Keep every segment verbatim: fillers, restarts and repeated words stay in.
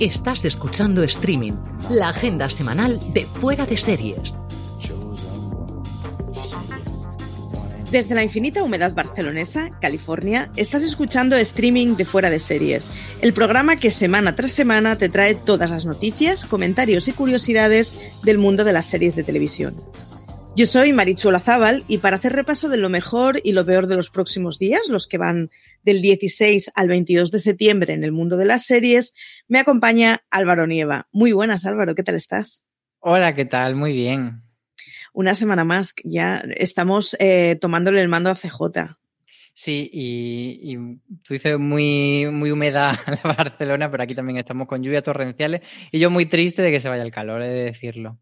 Estás escuchando Streaming, la agenda semanal de Fuera de Series. Desde la infinita humedad barcelonesa, California, estás escuchando Streaming de Fuera de Series, el programa que semana tras semana te trae todas las noticias, comentarios y curiosidades del mundo de las series de televisión. Yo soy Maritxu Olazabal y para hacer repaso de lo mejor y lo peor de los próximos días, los que van del dieciséis al veintidós de septiembre en el mundo de las series, me acompaña Álvaro Onieva. Muy buenas, Álvaro, ¿qué tal estás? Hola, ¿qué tal? Muy bien. Una semana más, ya estamos eh, tomándole el mando a C J. Sí, y, y tú dices muy, muy húmeda la Barcelona, pero aquí también estamos con lluvias torrenciales y yo muy triste de que se vaya el calor, he de decirlo.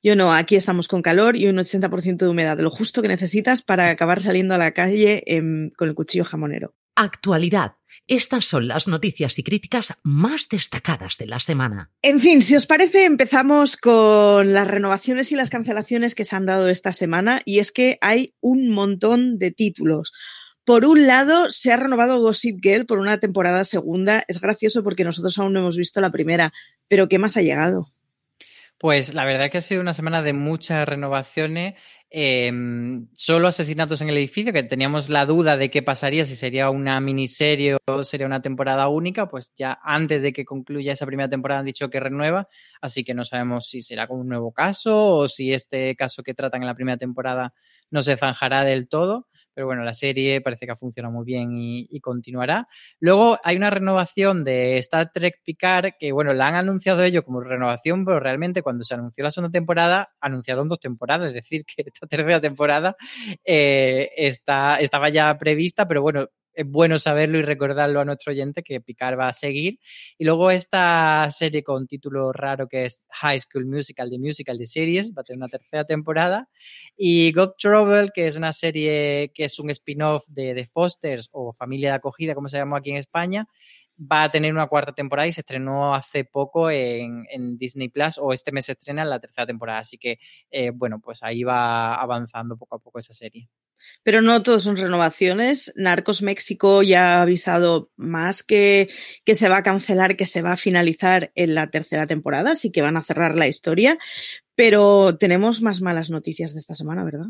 Yo no, aquí estamos con calor y un ochenta por ciento de humedad, lo justo que necesitas para acabar saliendo a la calle eh, con el cuchillo jamonero. Actualidad. Estas son las noticias y críticas más destacadas de la semana. En fin, si os parece, empezamos con las renovaciones y las cancelaciones que se han dado esta semana, y es que hay un montón de títulos. Por un lado, se ha renovado Gossip Girl por una temporada segunda. Es gracioso porque nosotros aún no hemos visto la primera, pero ¿qué más ha llegado? Pues la verdad es que ha sido una semana de muchas renovaciones. Eh, solo Asesinatos en el Edificio, que teníamos la duda de qué pasaría, si sería una miniserie o sería una temporada única, pues ya antes de que concluya esa primera temporada han dicho que renueva, así que no sabemos si será con un nuevo caso o si este caso que tratan en la primera temporada no se zanjará del todo. Pero bueno, la serie parece que ha funcionado muy bien y, y continuará. Luego hay una renovación de Star Trek Picard, que bueno, la han anunciado ellos como renovación, pero realmente cuando se anunció la segunda temporada, anunciaron dos temporadas, es decir, que esta tercera temporada eh, está, estaba ya prevista, pero bueno, es bueno saberlo y recordarlo a nuestro oyente que Picard va a seguir. Y luego esta serie con título raro que es High School Musical, The Musical, The Series, va a tener una tercera temporada. Y Good Trouble, que es una serie que es un spin-off de The Fosters o Familia de Acogida, como se llamó aquí en España, va a tener una cuarta temporada y se estrenó hace poco en, en Disney Plus, o este mes se estrena la tercera temporada. Así que, eh, bueno, pues ahí va avanzando poco a poco esa serie. Pero no todos son renovaciones. Narcos México ya ha avisado más que, que se va a cancelar, que se va a finalizar en la tercera temporada, así que van a cerrar la historia. Pero tenemos más malas noticias de esta semana, ¿verdad?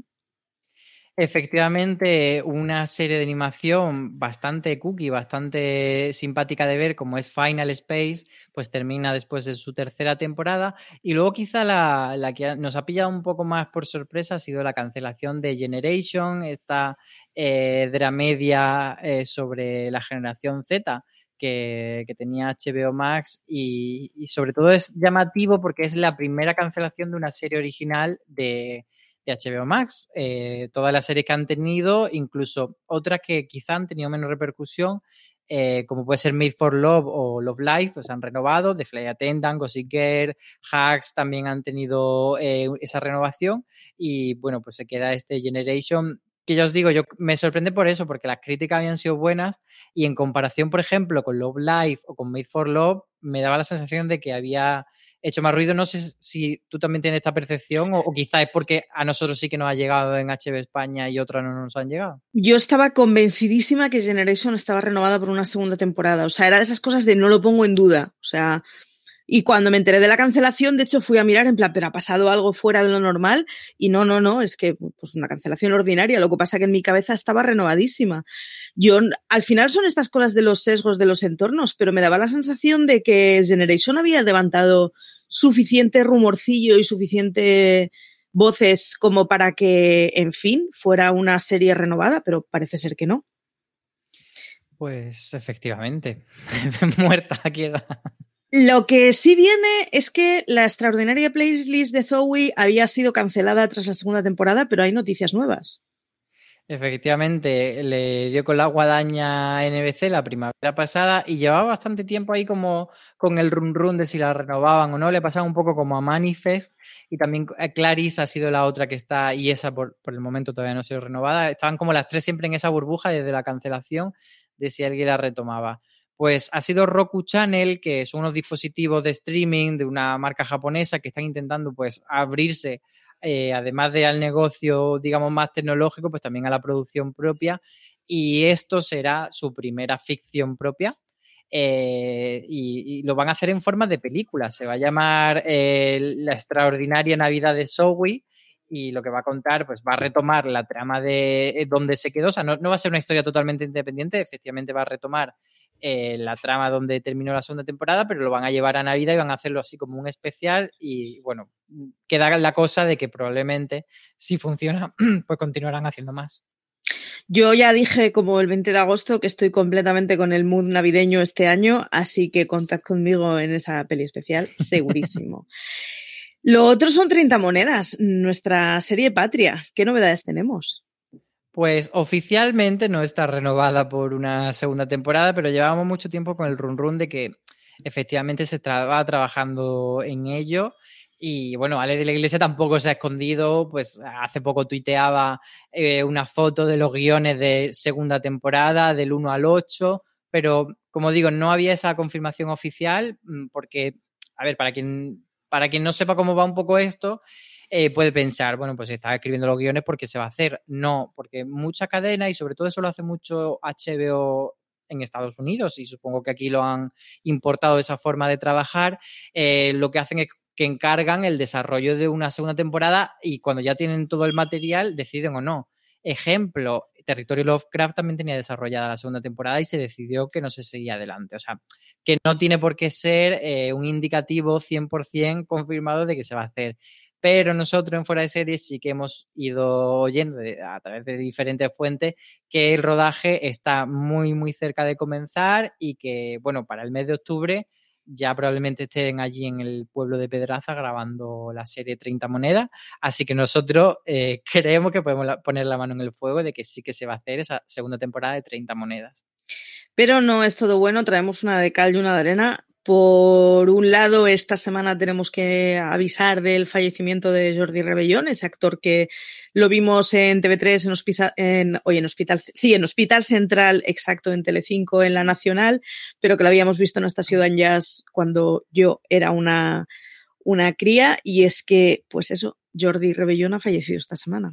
Efectivamente, una serie de animación bastante cookie, bastante simpática de ver, como es Final Space, pues termina después de su tercera temporada. Y luego quizá la, la que nos ha pillado un poco más por sorpresa ha sido la cancelación de Generation, esta eh, dramedia eh, sobre la generación Z. Que, que tenía H B O Max y, y sobre todo es llamativo porque es la primera cancelación de una serie original de, de H B O Max. Eh, todas las series que han tenido, incluso otras que quizá han tenido menos repercusión, eh, como puede ser Made for Love o Love Life, pues han renovado, The Fly Attendant, Gossip Girl, Hacks también han tenido eh, esa renovación y bueno, pues se queda este Generation. Que ya os digo, yo me sorprende por eso, porque las críticas habían sido buenas y en comparación, por ejemplo, con Love Life o con Made for Love, me daba la sensación de que había hecho más ruido. No sé si tú también tienes esta percepción o, o quizás es porque a nosotros sí que nos ha llegado en H B O España y otras no nos han llegado. Yo estaba convencidísima que Generation estaba renovada por una segunda temporada. O sea, era de esas cosas de no lo pongo en duda. O sea, Y cuando me enteré de la cancelación, de hecho fui a mirar en plan, pero ¿ha pasado algo fuera de lo normal? Y no, no, no, es que pues una cancelación ordinaria, lo que pasa que en mi cabeza estaba renovadísima. Yo, al final son estas cosas de los sesgos de los entornos, pero me daba la sensación de que Generation había levantado suficiente rumorcillo y suficiente voces como para que, en fin, fuera una serie renovada, pero parece ser que no. Pues efectivamente, muerta queda. Lo que sí viene es que La Extraordinaria Playlist de Zoey había sido cancelada tras la segunda temporada, pero hay noticias nuevas. Efectivamente, le dio con la guadaña a N B C la primavera pasada y llevaba bastante tiempo ahí como con el run run de si la renovaban o no. Le pasaba un poco como a Manifest y también Clarice ha sido la otra que está, y esa por, por el momento todavía no ha sido renovada. Estaban como las tres siempre en esa burbuja desde la cancelación de si alguien la retomaba. Pues ha sido Roku Channel, que son unos dispositivos de streaming de una marca japonesa que están intentando pues abrirse. Eh, además de al negocio, digamos, más tecnológico, pues también a la producción propia, y esto será su primera ficción propia, eh, y, y lo van a hacer en forma de película. Se va a llamar eh, La Extraordinaria Navidad de Zoey, y lo que va a contar, pues va a retomar la trama de donde se quedó, o sea, no, no va a ser una historia totalmente independiente, efectivamente va a retomar Eh, la trama donde terminó la segunda temporada, pero lo van a llevar a Navidad y van a hacerlo así como un especial. Y bueno, queda la cosa de que probablemente si funciona, pues continuarán haciendo más. Yo ya dije como el veinte de agosto que estoy completamente con el mood navideño este año, así que contad conmigo en esa peli especial, segurísimo. Lo otro son treinta monedas, nuestra serie patria. ¿Qué novedades tenemos? Pues oficialmente no está renovada por una segunda temporada, pero llevábamos mucho tiempo con el run run de que efectivamente se estaba trabajando en ello. Y bueno, Ale de la Iglesia tampoco se ha escondido, pues hace poco tuiteaba eh, una foto de los guiones de segunda temporada, del uno al ocho, pero como digo, no había esa confirmación oficial porque, a ver, para quien, para quien no sepa cómo va un poco esto, Eh, puede pensar, bueno, pues está escribiendo los guiones porque se va a hacer. No, porque mucha cadena, y sobre todo eso lo hace mucho H B O en Estados Unidos, y supongo que aquí lo han importado esa forma de trabajar, eh, lo que hacen es que encargan el desarrollo de una segunda temporada y cuando ya tienen todo el material deciden o no. Ejemplo, Territorio Lovecraft también tenía desarrollada la segunda temporada y se decidió que no se seguía adelante. O sea, que no tiene por qué ser eh, un indicativo cien por ciento confirmado de que se va a hacer. Pero nosotros en Fuera de Series sí que hemos ido oyendo de, a través de diferentes fuentes que el rodaje está muy, muy cerca de comenzar y que, bueno, para el mes de octubre ya probablemente estén allí en el pueblo de Pedraza grabando la serie treinta monedas. Así que nosotros eh, creemos que podemos la, poner la mano en el fuego de que sí que se va a hacer esa segunda temporada de treinta monedas. Pero no es todo bueno, traemos una de cal y una de arena. Por un lado, esta semana tenemos que avisar del fallecimiento de Jordi Rebellón, ese actor que lo vimos en T V tres, en Hospital, en, oye, en Hospital, sí, en Hospital Central, exacto, en Telecinco, en La Nacional, pero que lo habíamos visto en Esta Ciudad en Jazz cuando yo era una, una cría, y es que, pues eso, Jordi Rebellón ha fallecido esta semana.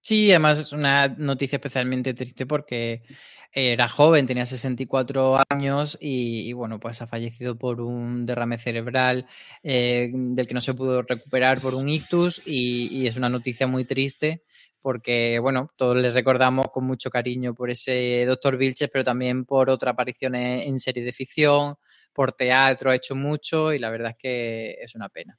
Sí, además es una noticia especialmente triste porque era joven, tenía sesenta y cuatro años y, y bueno, pues ha fallecido por un derrame cerebral eh, del que no se pudo recuperar por un ictus y, y es una noticia muy triste porque, bueno, todos le recordamos con mucho cariño por ese doctor Vilches, pero también por otras apariciones en series de ficción, por teatro, ha hecho mucho y la verdad es que es una pena.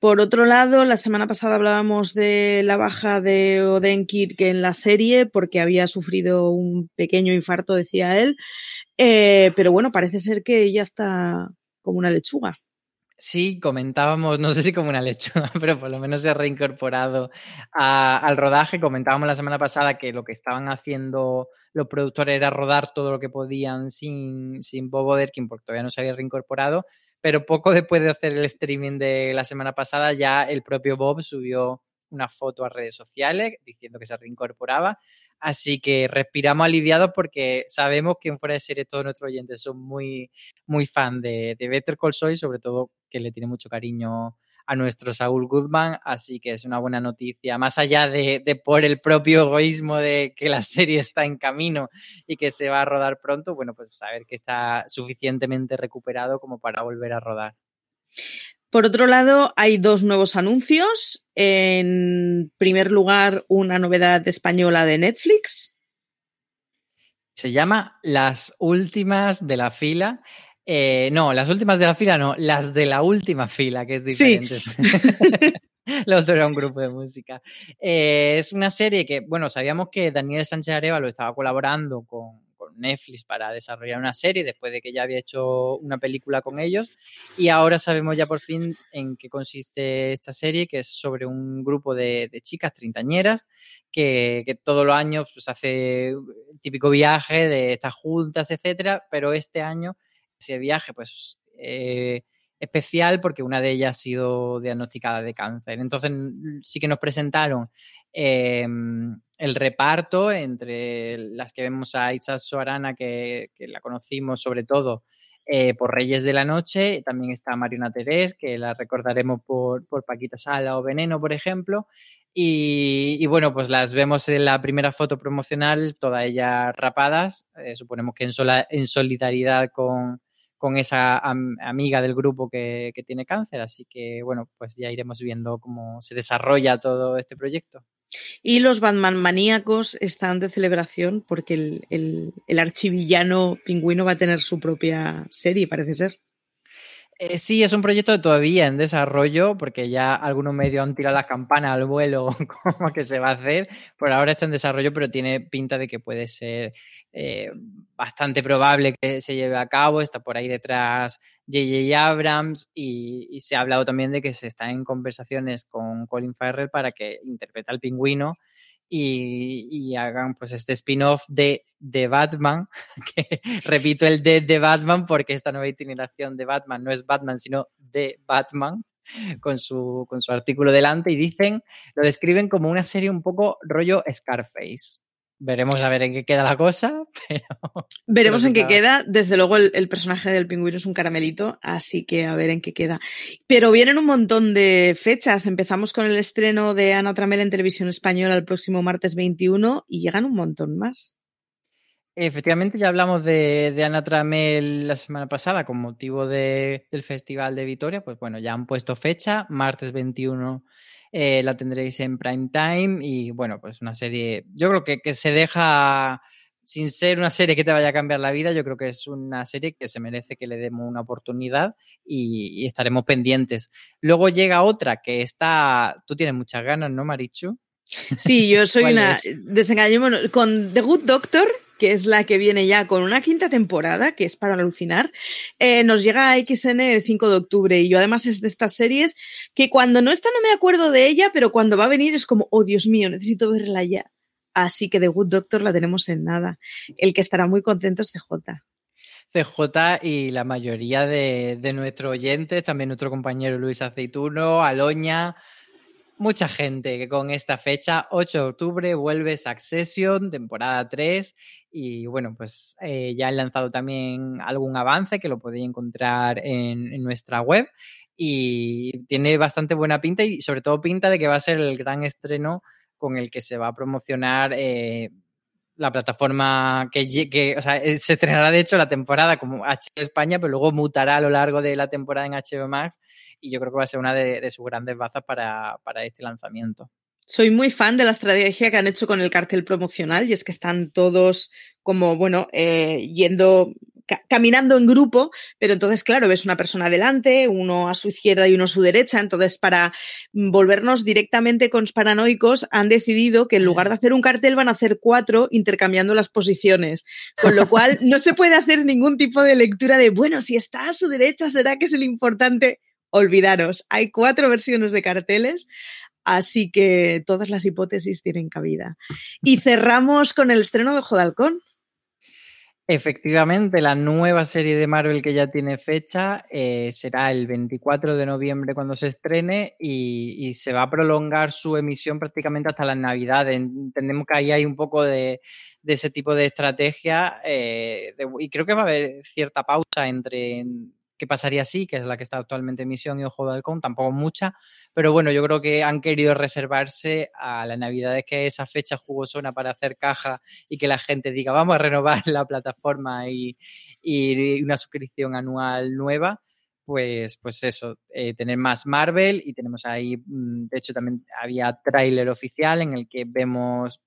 Por otro lado, la semana pasada hablábamos de la baja de Odenkirk en la serie porque había sufrido un pequeño infarto, decía él, eh, pero bueno, parece ser que ya está como una lechuga. Sí, comentábamos, no sé si como una lechuga, pero por lo menos se ha reincorporado a, al rodaje. Comentábamos la semana pasada que lo que estaban haciendo los productores era rodar todo lo que podían sin, sin Bob Odenkirk porque todavía no se había reincorporado. Pero poco después de hacer el streaming de la semana pasada, ya el propio Bob subió una foto a redes sociales diciendo que se reincorporaba. Así que respiramos aliviados porque sabemos que en Fuera de Serie todos nuestros oyentes son muy, muy fan de, de Better Call Saul y sobre todo que le tiene mucho cariño a nuestro Saúl Goodman, así que es una buena noticia, más allá de, de por el propio egoísmo de que la serie está en camino y que se va a rodar pronto, bueno, pues saber que está suficientemente recuperado como para volver a rodar. Por otro lado, hay dos nuevos anuncios. En primer lugar, una novedad española de Netflix. Se llama Las Últimas de la Fila. Eh, no, Las Últimas de la Fila no, Las de la Última Fila, que es diferente. Sí. Lo otro era un grupo de música. Eh, es una serie que, bueno, sabíamos que Daniel Sánchez Arevalo estaba colaborando con Netflix para desarrollar una serie después de que ya había hecho una película con ellos, y ahora sabemos ya por fin en qué consiste esta serie, que es sobre un grupo de, de chicas treintañeras que, que todos los años pues hace el típico viaje de estas juntas, etcétera, pero este año ese viaje pues eh, especial porque una de ellas ha sido diagnosticada de cáncer. Entonces sí que nos presentaron eh, el reparto, entre las que vemos a Itza Soarana, que, que la conocimos sobre todo eh, por Reyes de la Noche, también está Mariona Terés, que la recordaremos por, por Paquita Sala o Veneno, por ejemplo, y, y bueno, pues las vemos en la primera foto promocional, todas ellas rapadas, eh, suponemos que en, sola, en solidaridad con con esa am- amiga del grupo que, que tiene cáncer, así que bueno, pues ya iremos viendo cómo se desarrolla todo este proyecto. Y los Batman maníacos están de celebración porque el, el, el archivillano Pingüino va a tener su propia serie, parece ser. Eh, sí, es un proyecto todavía en desarrollo porque ya algunos medios han tirado las campanas al vuelo como que se va a hacer. Por ahora está en desarrollo, pero tiene pinta de que puede ser eh, bastante probable que se lleve a cabo. Está por ahí detrás J J Abrams y, y se ha hablado también de que se está en conversaciones con Colin Farrell para que interprete al Pingüino y, y hagan pues este spin-off de The Batman, que repito el de The Batman porque esta nueva iteración de Batman no es Batman sino The Batman, con su, con su artículo delante, y dicen, lo describen como una serie un poco rollo Scarface. Veremos a ver en qué queda la cosa, pero... Veremos pero en qué queda. Desde luego el, el personaje del Pingüino es un caramelito, así que a ver en qué queda. Pero vienen un montón de fechas. Empezamos con el estreno de Ana Tramel en Televisión Española el próximo martes veintiuno y llegan un montón más. Efectivamente, ya hablamos de, de Ana Tramel la semana pasada con motivo de, del Festival de Vitoria. Pues bueno, ya han puesto fecha, martes veintiuno... Eh, la tendréis en prime time y bueno, pues una serie, yo creo que, que se deja, sin ser una serie que te vaya a cambiar la vida, yo creo que es una serie que se merece que le demos una oportunidad y, y estaremos pendientes. Luego llega otra que está, tú tienes muchas ganas, ¿no, Maritxu? Sí, yo soy una, desengañémonos, con The Good Doctor, que es la que viene ya con una quinta temporada, que es para alucinar, eh, nos llega a X N el cinco de octubre y yo además es de estas series que cuando no está no me acuerdo de ella, pero cuando va a venir es como, oh Dios mío, necesito verla ya. Así que The Good Doctor la tenemos en nada. El que estará muy contento es C J. C J y la mayoría de, de nuestros oyentes, también nuestro compañero Luis Aceituno, Aloña... Mucha gente que con esta fecha, ocho de octubre, vuelve Succession, temporada tres, y bueno, pues eh, ya han lanzado también algún avance que lo podéis encontrar en, en nuestra web y tiene bastante buena pinta y sobre todo pinta de que va a ser el gran estreno con el que se va a promocionar eh, la plataforma que, que, o sea, se estrenará de hecho la temporada como H B O España, pero luego mutará a lo largo de la temporada en H B O Max y yo creo que va a ser una de, de sus grandes bazas para, para este lanzamiento. Soy muy fan de la estrategia que han hecho con el cartel promocional y es que están todos como, bueno, eh, yendo... caminando en grupo, pero entonces claro, ves una persona delante, uno a su izquierda y uno a su derecha, entonces para volvernos directamente con paranoicos han decidido que en lugar de hacer un cartel van a hacer cuatro intercambiando las posiciones, con lo cual no se puede hacer ningún tipo de lectura de bueno, si está a su derecha será que es el importante. Olvidaros, hay cuatro versiones de carteles. Así que todas las hipótesis tienen cabida. Y cerramos con el estreno de Ojo de Alcón. Efectivamente, la nueva serie de Marvel que ya tiene fecha eh, será el veinticuatro de noviembre cuando se estrene y, y se va a prolongar su emisión prácticamente hasta las Navidades. Entendemos que ahí hay un poco de, de ese tipo de estrategia eh, de, y creo que va a haber cierta pausa entre... que qué pasaría si, que es la que está actualmente en emisión, y Ojo de Alcón, tampoco mucha, pero bueno, yo creo que han querido reservarse a las navidades, que esa fecha jugosona para hacer caja y que la gente diga, vamos a renovar la plataforma y, y una suscripción anual nueva. Pues, pues eso, eh, tener más Marvel, y tenemos ahí, de hecho también había tráiler oficial en el que vemos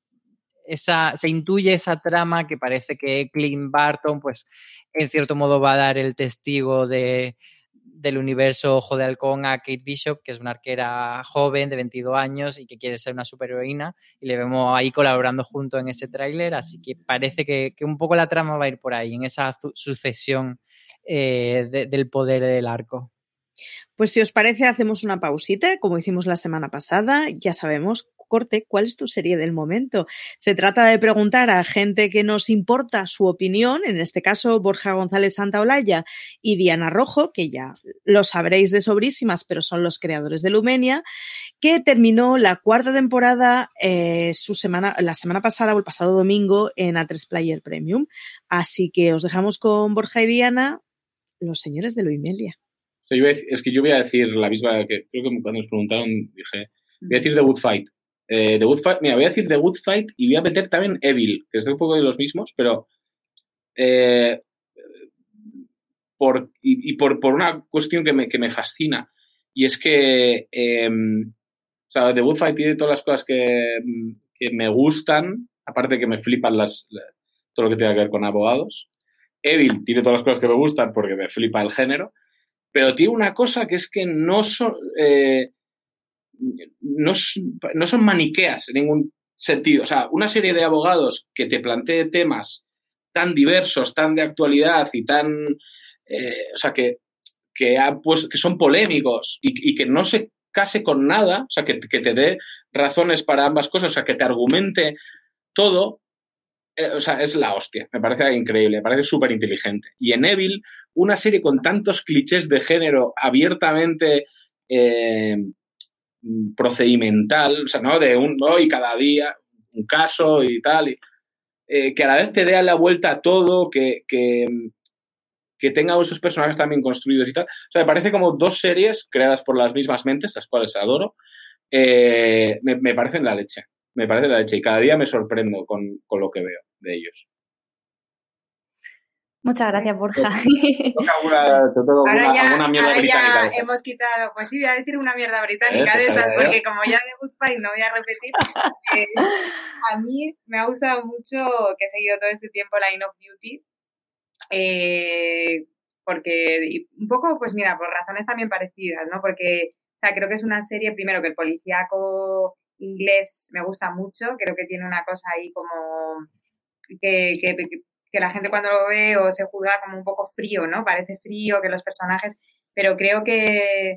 esa, se intuye esa trama que parece que Clint Barton, pues en cierto modo va a dar el testigo de, del universo Ojo de Halcón a Kate Bishop, que es una arquera joven de veintidós años y que quiere ser una superheroína, y le vemos ahí colaborando juntos en ese tráiler, así que parece que, que un poco la trama va a ir por ahí, en esa su- sucesión Eh, de, del poder del arco. Pues si os parece, hacemos una pausita, como hicimos la semana pasada, ya sabemos, corte, ¿cuál es tu serie del momento? Se trata de preguntar a gente que nos importa su opinión, en este caso Borja González Santaolalla y Diana Rojo, que ya lo sabréis de sobrísimas, pero son los creadores de Luimelia, que terminó la cuarta temporada eh, su semana, la semana pasada o el pasado domingo en A tres Player Premium. Así que os dejamos con Borja y Diana, los señores de Luimelia. Es que yo voy a decir la misma que creo que cuando nos preguntaron, dije, voy a decir The Good Fight. Eh, The Good Fight, mira, voy a decir The Good Fight y voy a meter también Evil, que es un poco de los mismos, pero eh, por, y, y por, por una cuestión que me, que me fascina, y es que eh, o sea, The Good Fight tiene todas las cosas que, que me gustan, aparte que me flipan las todo lo que tiene que ver con abogados. Evil tiene todas las cosas que me gustan porque me flipa el género. Pero tiene una cosa que es que no son, eh, no, no son maniqueas en ningún sentido. O sea, una serie de abogados que te plantee temas tan diversos, tan de actualidad y tan... Eh, o sea, que, que, ha, pues, que son polémicos y, y que no se case con nada. O sea, que, que te dé razones para ambas cosas. O sea, que te argumente todo. O sea, es la hostia, me parece increíble, me parece súper inteligente. Y en Evil, una serie con tantos clichés de género abiertamente eh, procedimental, o sea, ¿no? De un hoy cada día, un caso y tal, y, eh, que a la vez te dé la vuelta a todo, que, que, que tenga esos personajes también construidos y tal. O sea, me parece como dos series creadas por las mismas mentes, las cuales adoro, eh, me, me parecen la leche. Me parece la leche y cada día me sorprendo con, con lo que veo de ellos. Muchas gracias, Borja. Te toca alguna, te toca ahora alguna, ya, alguna mierda ahora británica. Ya hemos quitado, pues sí, voy a decir una mierda británica ¿Es? de esas, porque como ya de Good Fight no voy a repetir, eh, a mí me ha gustado mucho que he seguido todo este tiempo Line of Duty, eh, porque un poco, pues mira, por razones también parecidas, ¿no? Porque, o sea, creo que es una serie, primero, que el policíaco inglés me gusta mucho, creo que tiene una cosa ahí como que, que, que la gente cuando lo ve o se juzga como un poco frío, ¿no? Parece frío que los personajes, pero creo que,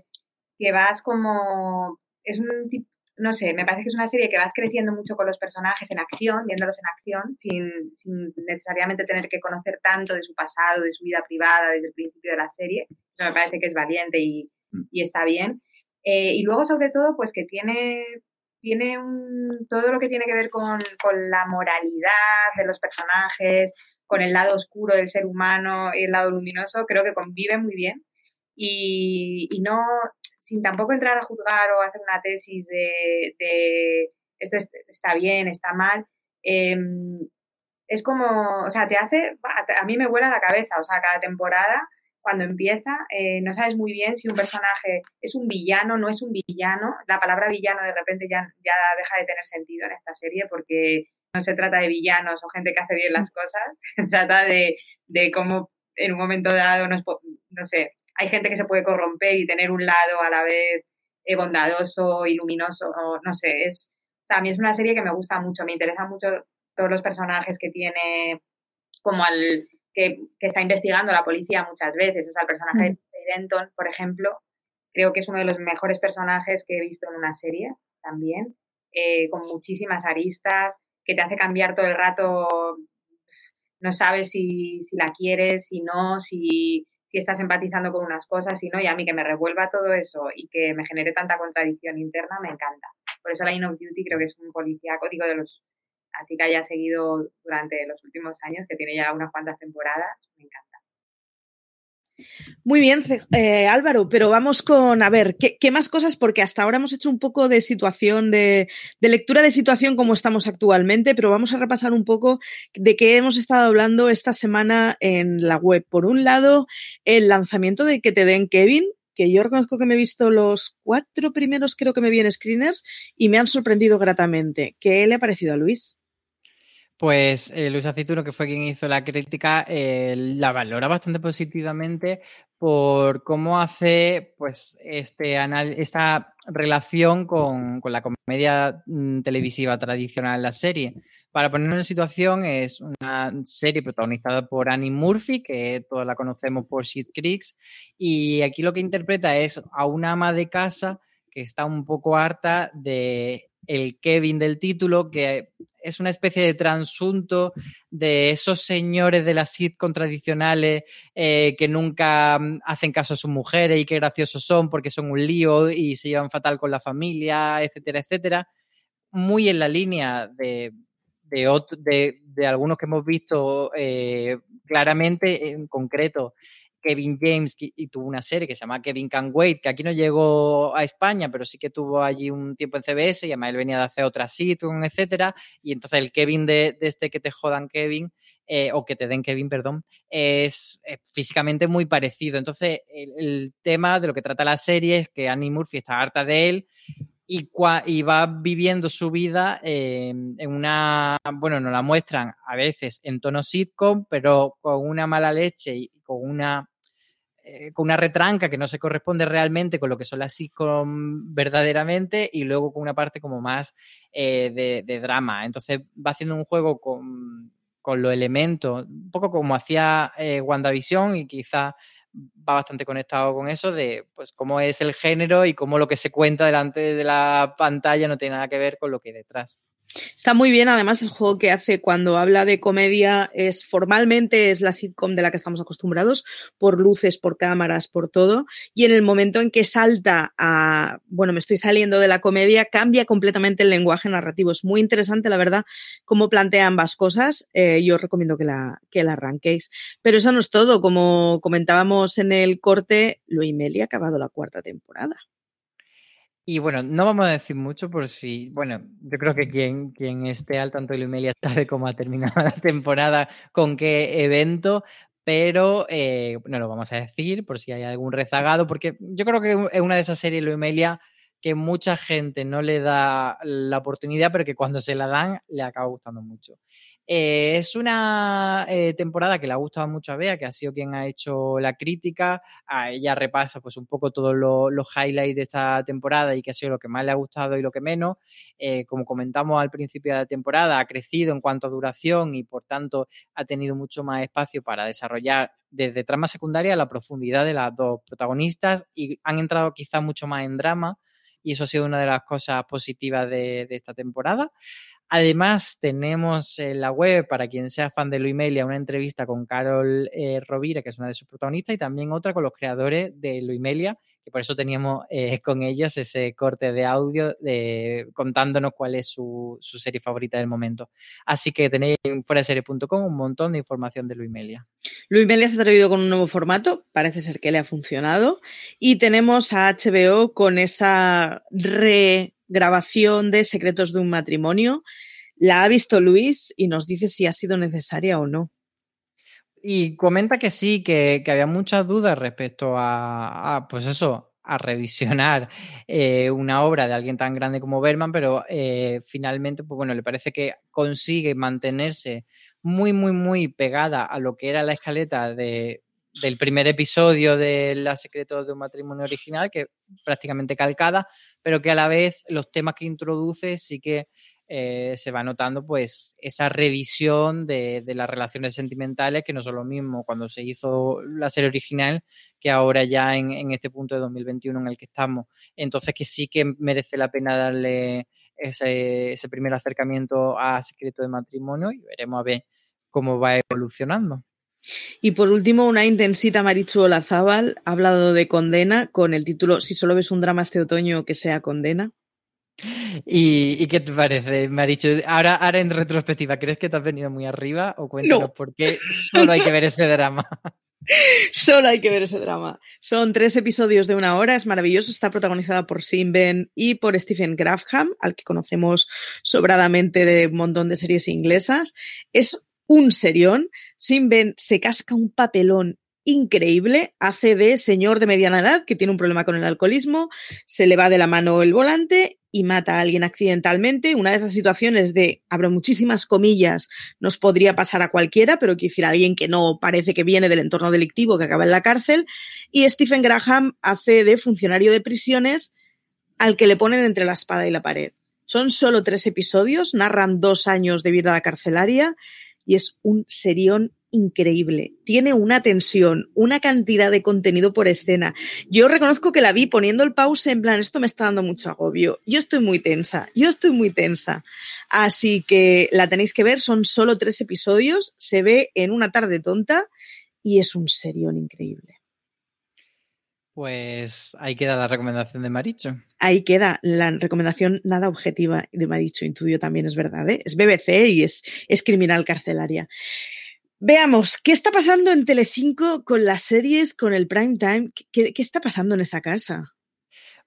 que vas como, es un tipo, no sé, me parece que es una serie que vas creciendo mucho con los personajes en acción, viéndolos en acción, sin, sin necesariamente tener que conocer tanto de su pasado, de su vida privada desde el principio de la serie. Eso me parece que es valiente y, y está bien. Eh, y luego, sobre todo, pues que tiene... Tiene un, todo lo que tiene que ver con, con la moralidad de los personajes, con el lado oscuro del ser humano y el lado luminoso, creo que convive muy bien. Y, y no, sin tampoco entrar a juzgar o hacer una tesis de, de esto es, está bien, está mal, eh, es como, o sea, te hace, a mí me vuela la cabeza, o sea, cada temporada, cuando empieza, eh, no sabes muy bien si un personaje es un villano, no es un villano. La palabra villano de repente ya, ya deja de tener sentido en esta serie porque no se trata de villanos o gente que hace bien las cosas, se trata de, de cómo en un momento dado, no, es, no sé, hay gente que se puede corromper y tener un lado a la vez bondadoso y luminoso, o, no sé, es, o sea, a mí es una serie que me gusta mucho, me interesan mucho todos los personajes que tiene como al... Que, que está investigando la policía muchas veces. O sea, el personaje de Denton, por ejemplo, creo que es uno de los mejores personajes que he visto en una serie también, eh, con muchísimas aristas, que te hace cambiar todo el rato, no sabes si, si la quieres, si no, si, si estás empatizando con unas cosas, si no, y a mí que me revuelva todo eso y que me genere tanta contradicción interna, me encanta. Por eso Line of Duty creo que es un policíaco, digo, de los... Así que haya seguido durante los últimos años, que tiene ya unas cuantas temporadas, me encanta. Muy bien, eh, Álvaro, pero vamos con, a ver, ¿qué, qué más cosas? Porque hasta ahora hemos hecho un poco de situación, de, de lectura de situación como estamos actualmente, pero vamos a repasar un poco de qué hemos estado hablando esta semana en la web. Por un lado, el lanzamiento de Que te den Kevin, que yo reconozco que me he visto los cuatro primeros, creo que me vi en screeners, y me han sorprendido gratamente. ¿Qué le ha parecido a Luis? Pues eh, Luis Aceituno, que fue quien hizo la crítica, eh, la valora bastante positivamente por cómo hace pues este anal- esta relación con, con la comedia mm, televisiva tradicional, la serie. Para ponernos en situación, es una serie protagonizada por Annie Murphy, que todos la conocemos por Schitt's Creek, y aquí lo que interpreta es a una ama de casa que está un poco harta de... el Kevin del título, que es una especie de transunto de esos señores de las sitcom tradicionales eh, que nunca hacen caso a sus mujeres y qué graciosos son porque son un lío y se llevan fatal con la familia, etcétera, etcétera. Muy en la línea de, de, otro, de, de algunos que hemos visto eh, claramente, en concreto, Kevin James, y tuvo una serie que se llama Kevin Can Wait, que aquí no llegó a España, pero sí que tuvo allí un tiempo en C B S, y además él venía de hacer otra sitcom, etcétera, y entonces el Kevin de, de este Que te jodan Kevin, eh, o Que te den Kevin, perdón, es, es físicamente muy parecido. Entonces el, el tema de lo que trata la serie es que Annie Murphy está harta de él y, cua, y va viviendo su vida eh, en una... Bueno, nos la muestran a veces en tono sitcom, pero con una mala leche y con una... con una retranca que no se corresponde realmente con lo que son las sitcom verdaderamente, y luego con una parte como más eh, de, de drama. Entonces va haciendo un juego con, con los elementos, un poco como hacía eh, WandaVision, y quizá va bastante conectado con eso de pues cómo es el género y cómo lo que se cuenta delante de la pantalla no tiene nada que ver con lo que hay detrás. Está muy bien, además, el juego que hace cuando habla de comedia es formalmente es la sitcom de la que estamos acostumbrados, por luces, por cámaras, por todo, y en el momento en que salta a, bueno, me estoy saliendo de la comedia, cambia completamente el lenguaje narrativo. Es muy interesante, la verdad, cómo plantea ambas cosas. Eh, yo os recomiendo que la, que la arranquéis. Pero eso no es todo. Como comentábamos en el corte, Luimelia ha acabado la cuarta temporada. Y bueno, no vamos a decir mucho por si... Bueno, yo creo que quien, quien esté al tanto de Luimelia sabe cómo ha terminado la temporada, con qué evento, pero eh, no lo vamos a decir por si hay algún rezagado, porque yo creo que es una de esas series, Luimelia, que mucha gente no le da la oportunidad, pero que cuando se la dan le acaba gustando mucho. Eh, es una eh, temporada que le ha gustado mucho a Bea, que ha sido quien ha hecho la crítica. A ella repasa pues un poco todos los, los highlights de esta temporada y que ha sido lo que más le ha gustado y lo que menos. Eh, como comentamos al principio de la temporada, ha crecido en cuanto a duración y por tanto ha tenido mucho más espacio para desarrollar desde trama secundaria la profundidad de las dos protagonistas, y han entrado quizá mucho más en drama, y eso ha sido una de las cosas positivas de, de esta temporada. Además, tenemos en la web, para quien sea fan de Luimelia, una entrevista con Carol eh, Rovira, que es una de sus protagonistas, y también otra con los creadores de Luimelia, que por eso teníamos eh, con ellas ese corte de audio de, contándonos cuál es su, su serie favorita del momento. Así que tenéis en fuera de serie punto com un montón de información de Luimelia. Luimelia se ha atrevido con un nuevo formato, parece ser que le ha funcionado, y tenemos a H B O con esa re... grabación de Secretos de un matrimonio. La ha visto Luis y nos dice si ha sido necesaria o no. Y comenta que sí, que, que había muchas dudas respecto a, a pues eso, a revisionar eh, una obra de alguien tan grande como Bergman, pero eh, finalmente, pues bueno, le parece que consigue mantenerse muy, muy, muy pegada a lo que era la escaleta de... del primer episodio de Los Secretos de un matrimonio original, que prácticamente calcada, pero que a la vez los temas que introduce sí que eh, se va notando pues esa revisión de, de las relaciones sentimentales, que no son lo mismo cuando se hizo la serie original que ahora ya en, en este punto de dos mil veintiuno en el que estamos. Entonces que sí que merece la pena darle ese, ese primer acercamiento a Secretos de matrimonio, y veremos a ver cómo va evolucionando. Y por último, una intensita Maritxu Olazabal ha hablado de Condena con el título Si solo ves un drama este otoño, que sea Condena. ¿Y, y qué te parece, Maritxu? Ahora, ahora en retrospectiva, ¿crees que te has venido muy arriba o cuéntanos no. por qué solo hay que ver ese drama? Solo hay que ver ese drama. Son tres episodios de una hora, es maravilloso, está protagonizada por Sean Penn y por Stephen Graham, al que conocemos sobradamente de un montón de series inglesas. Es un serión. Sean Penn se casca un papelón increíble, hace de señor de mediana edad que tiene un problema con el alcoholismo, se le va de la mano el volante y mata a alguien accidentalmente. Una de esas situaciones de, abro muchísimas comillas, nos podría pasar a cualquiera, pero quiero decir, a alguien que no parece que viene del entorno delictivo, que acaba en la cárcel. Y Stephen Graham hace de funcionario de prisiones al que le ponen entre la espada y la pared. Son solo tres episodios, narran dos años de vida carcelaria y es un serión increíble. Tiene una tensión, una cantidad de contenido por escena. Yo reconozco que la vi poniendo el pause en plan, esto me está dando mucho agobio. Yo estoy muy tensa, yo estoy muy tensa. Así que la tenéis que ver, son solo tres episodios, se ve en una tarde tonta y es un serión increíble. Pues ahí queda la recomendación de Maritxu. Ahí queda la recomendación nada objetiva de Maritxu, intuyo también, es verdad, ¿eh? Es B B C y es, es criminal carcelaria. Veamos, ¿qué está pasando en Telecinco con las series, con el prime time? ¿Qué, qué está pasando en esa casa?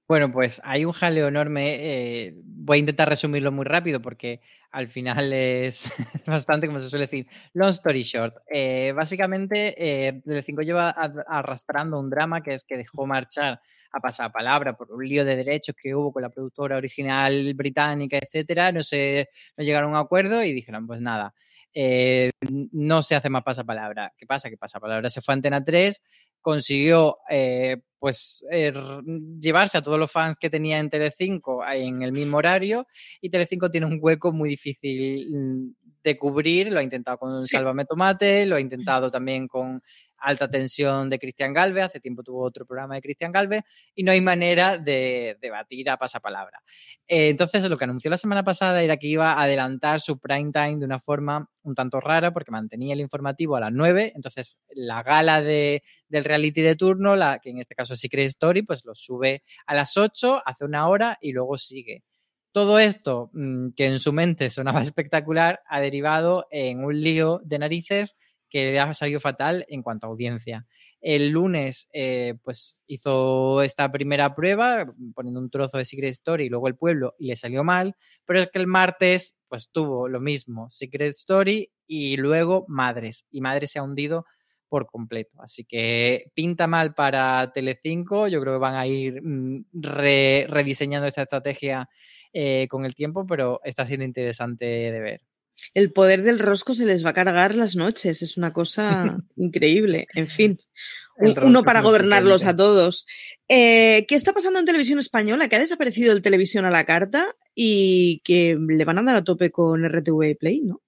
Bueno, pues hay un jaleo enorme. Eh, voy a intentar resumirlo muy rápido porque al final es bastante, como se suele decir, long story short. Eh, básicamente, eh, Telecinco lleva arrastrando un drama que es que dejó marchar a pasapalabra por un lío de derechos que hubo con la productora original británica, etcétera. No se, no llegaron a un acuerdo y dijeron, pues nada. Eh, no se hace más pasapalabra. ¿Qué pasa? ¿Qué pasapalabra? Se fue a Antena tres, consiguió eh, pues eh, llevarse a todos los fans que tenía en Telecinco en el mismo horario y Telecinco tiene un hueco muy difícil de cubrir. Lo ha intentado con sí. Sálvame Tomate, lo ha intentado también con Alta Tensión de Cristian Galvez, hace tiempo tuvo otro programa de Cristian Galvez y no hay manera de, de batir a pasapalabra. Eh, entonces lo que anunció la semana pasada era que iba a adelantar su prime time de una forma un tanto rara porque mantenía el informativo a las nueve, entonces la gala de, del reality de turno, la que en este caso es Secret Story, pues lo sube a las ocho, hace una hora y luego sigue. Todo esto, que en su mente sonaba espectacular, ha derivado en un lío de narices que ha salido fatal en cuanto a audiencia. El lunes eh, pues hizo esta primera prueba poniendo un trozo de Secret Story y luego El Pueblo y le salió mal, pero es que el martes pues tuvo lo mismo, Secret Story y luego Madres, y Madres se ha hundido por completo. Así que pinta mal para Telecinco, yo creo que van a ir mm, re, rediseñando esta estrategia eh, con el tiempo, pero está siendo interesante de ver. El poder del rosco se les va a cargar las noches, es una cosa increíble. En fin, uno para gobernarlos a todos. Eh, ¿Qué está pasando en Televisión Española? Que ha desaparecido el televisión a la carta y que le van a dar a tope con R T V Play, ¿no?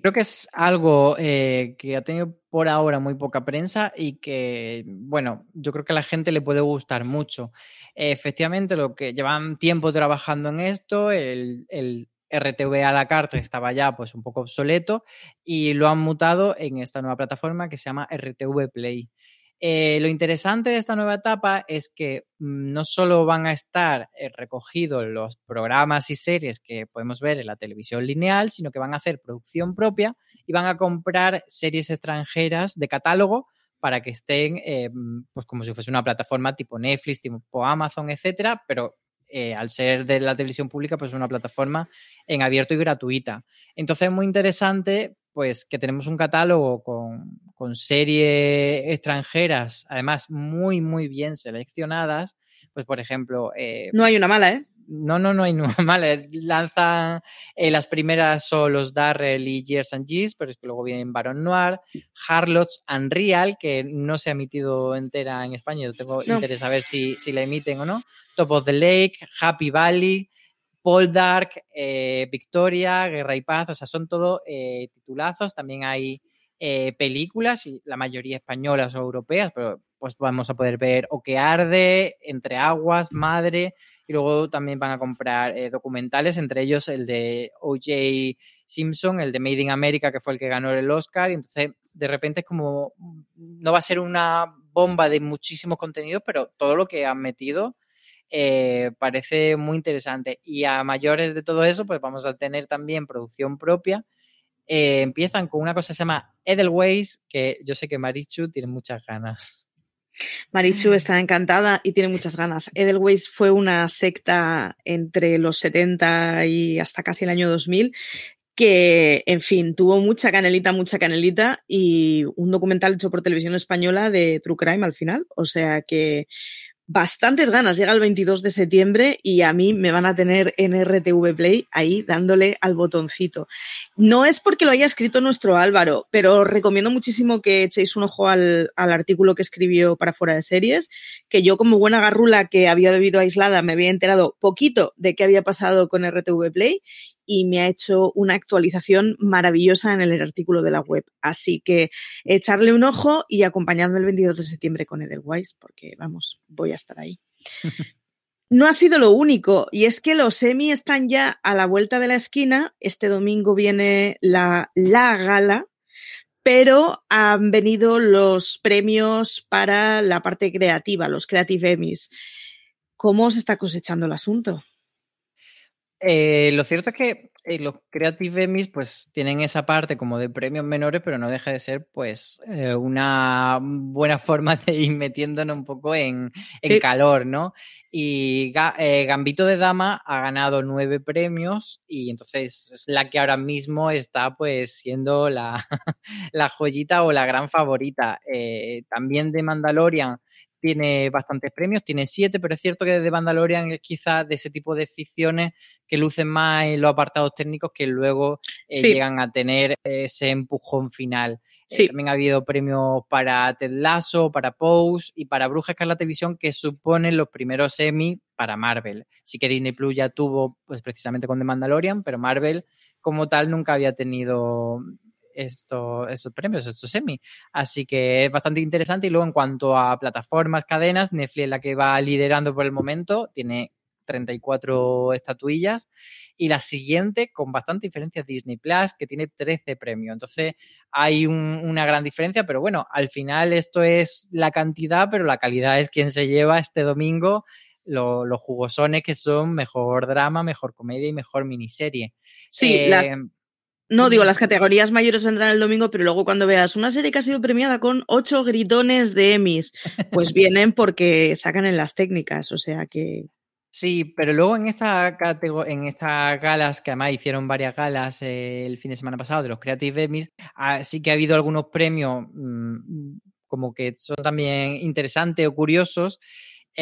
Creo que es algo eh, que ha tenido por ahora muy poca prensa y que, bueno, yo creo que a la gente le puede gustar mucho. Eh, efectivamente, lo que llevan tiempo trabajando en esto, el... el R T V a la carta estaba ya pues un poco obsoleto y lo han mutado en esta nueva plataforma que se llama R T V Play. Eh, lo interesante de esta nueva etapa es que no solo van a estar recogidos los programas y series que podemos ver en la televisión lineal, sino que van a hacer producción propia y van a comprar series extranjeras de catálogo para que estén eh, pues como si fuese una plataforma tipo Netflix, tipo Amazon, etcétera, pero Eh, al ser de la televisión pública, pues es una plataforma en abierto y gratuita. Entonces es muy interesante pues que tenemos un catálogo con, con series extranjeras, además muy, muy bien seleccionadas. Pues por ejemplo... Eh, no hay una mala, ¿eh? No, no, no hay una mala. Lanzan eh, las primeras son los Darrell y Years and Years, pero es que luego vienen Baron Noir, Harlots and Real, que no se ha emitido entera en España. Yo tengo no. interés a ver si, si la emiten o no. Top of the Lake, Happy Valley, Poldark, eh, Victoria, Guerra y Paz. O sea, son todo eh, titulazos. También hay eh, películas, y la mayoría españolas o europeas, pero pues vamos a poder ver O que arde, Entre aguas, Madre... Y luego también van a comprar eh, documentales, entre ellos el de O J Simpson, el de Made in America, que fue el que ganó el Oscar. Y entonces, de repente, es como, no va a ser una bomba de muchísimos contenidos, pero todo lo que han metido eh, parece muy interesante. Y a mayores de todo eso, pues vamos a tener también producción propia. eh, empiezan con una cosa que se llama Edelweiss, que yo sé que Maritxu tiene muchas ganas. Maritxu está encantada y tiene muchas ganas. Edelweiss fue una secta entre los setenta y hasta casi el año dos mil que, en fin, tuvo mucha canelita, mucha canelita y un documental hecho por Televisión Española de True Crime al final. O sea que bastantes ganas. Llega el veintidós de septiembre y a mí me van a tener en R T V Play ahí dándole al botoncito. No es porque lo haya escrito nuestro Álvaro, pero os recomiendo muchísimo que echéis un ojo al, al artículo que escribió para Fuera de Series, que yo como buena garrula que había bebido aislada me había enterado poquito de qué había pasado con R T V Play y me ha hecho una actualización maravillosa en el artículo de la web. Así que echarle un ojo y acompañadme el veintidós de septiembre con Edelweiss, porque vamos, voy a estar ahí. No ha sido lo único, y es que los Emmy están ya a la vuelta de la esquina. Este domingo viene la, la gala, pero han venido los premios para la parte creativa, los Creative Emmys. ¿Cómo se está cosechando el asunto? Eh, lo cierto es que eh, los Creative Emmys pues tienen esa parte como de premios menores, pero no deja de ser pues eh, una buena forma de ir metiéndonos un poco en, en sí. calor, ¿no? Y eh, Gambito de Dama ha ganado nueve premios y entonces es la que ahora mismo está pues siendo la, la joyita o la gran favorita. Eh, también The Mandalorian tiene bastantes premios, tiene siete, pero es cierto que The Mandalorian es quizás de ese tipo de ficciones que lucen más en los apartados técnicos que luego eh, sí. llegan a tener ese empujón final. Sí. Eh, también ha habido premios para Ted Lasso, para Pose y para Bruja Escarlata y Visión, que suponen los primeros Emmy para Marvel. Sí que Disney Plus ya tuvo pues precisamente con The Mandalorian, pero Marvel como tal nunca había tenido Estos, estos premios, estos Emmy. Así que es bastante interesante. Y luego, en cuanto a plataformas, cadenas, Netflix es la que va liderando por el momento, tiene treinta y cuatro estatuillas. Y la siguiente, con bastante diferencia, es Disney Plus, que tiene trece premios. Entonces, hay un, una gran diferencia, pero bueno, al final esto es la cantidad, pero la calidad es quien se lleva este domingo lo, los jugosones, que son mejor drama, mejor comedia y mejor miniserie. Sí, eh, las... No, digo, las categorías mayores vendrán el domingo, pero luego cuando veas una serie que ha sido premiada con ocho gritones de Emmys, pues vienen porque sacan en las técnicas, o sea que... Sí, pero luego en esta categor- en estas galas, que además hicieron varias galas eh, el fin de semana pasado de los Creative Emmys, ah, sí que ha habido algunos premios mmm, como que son también interesantes o curiosos.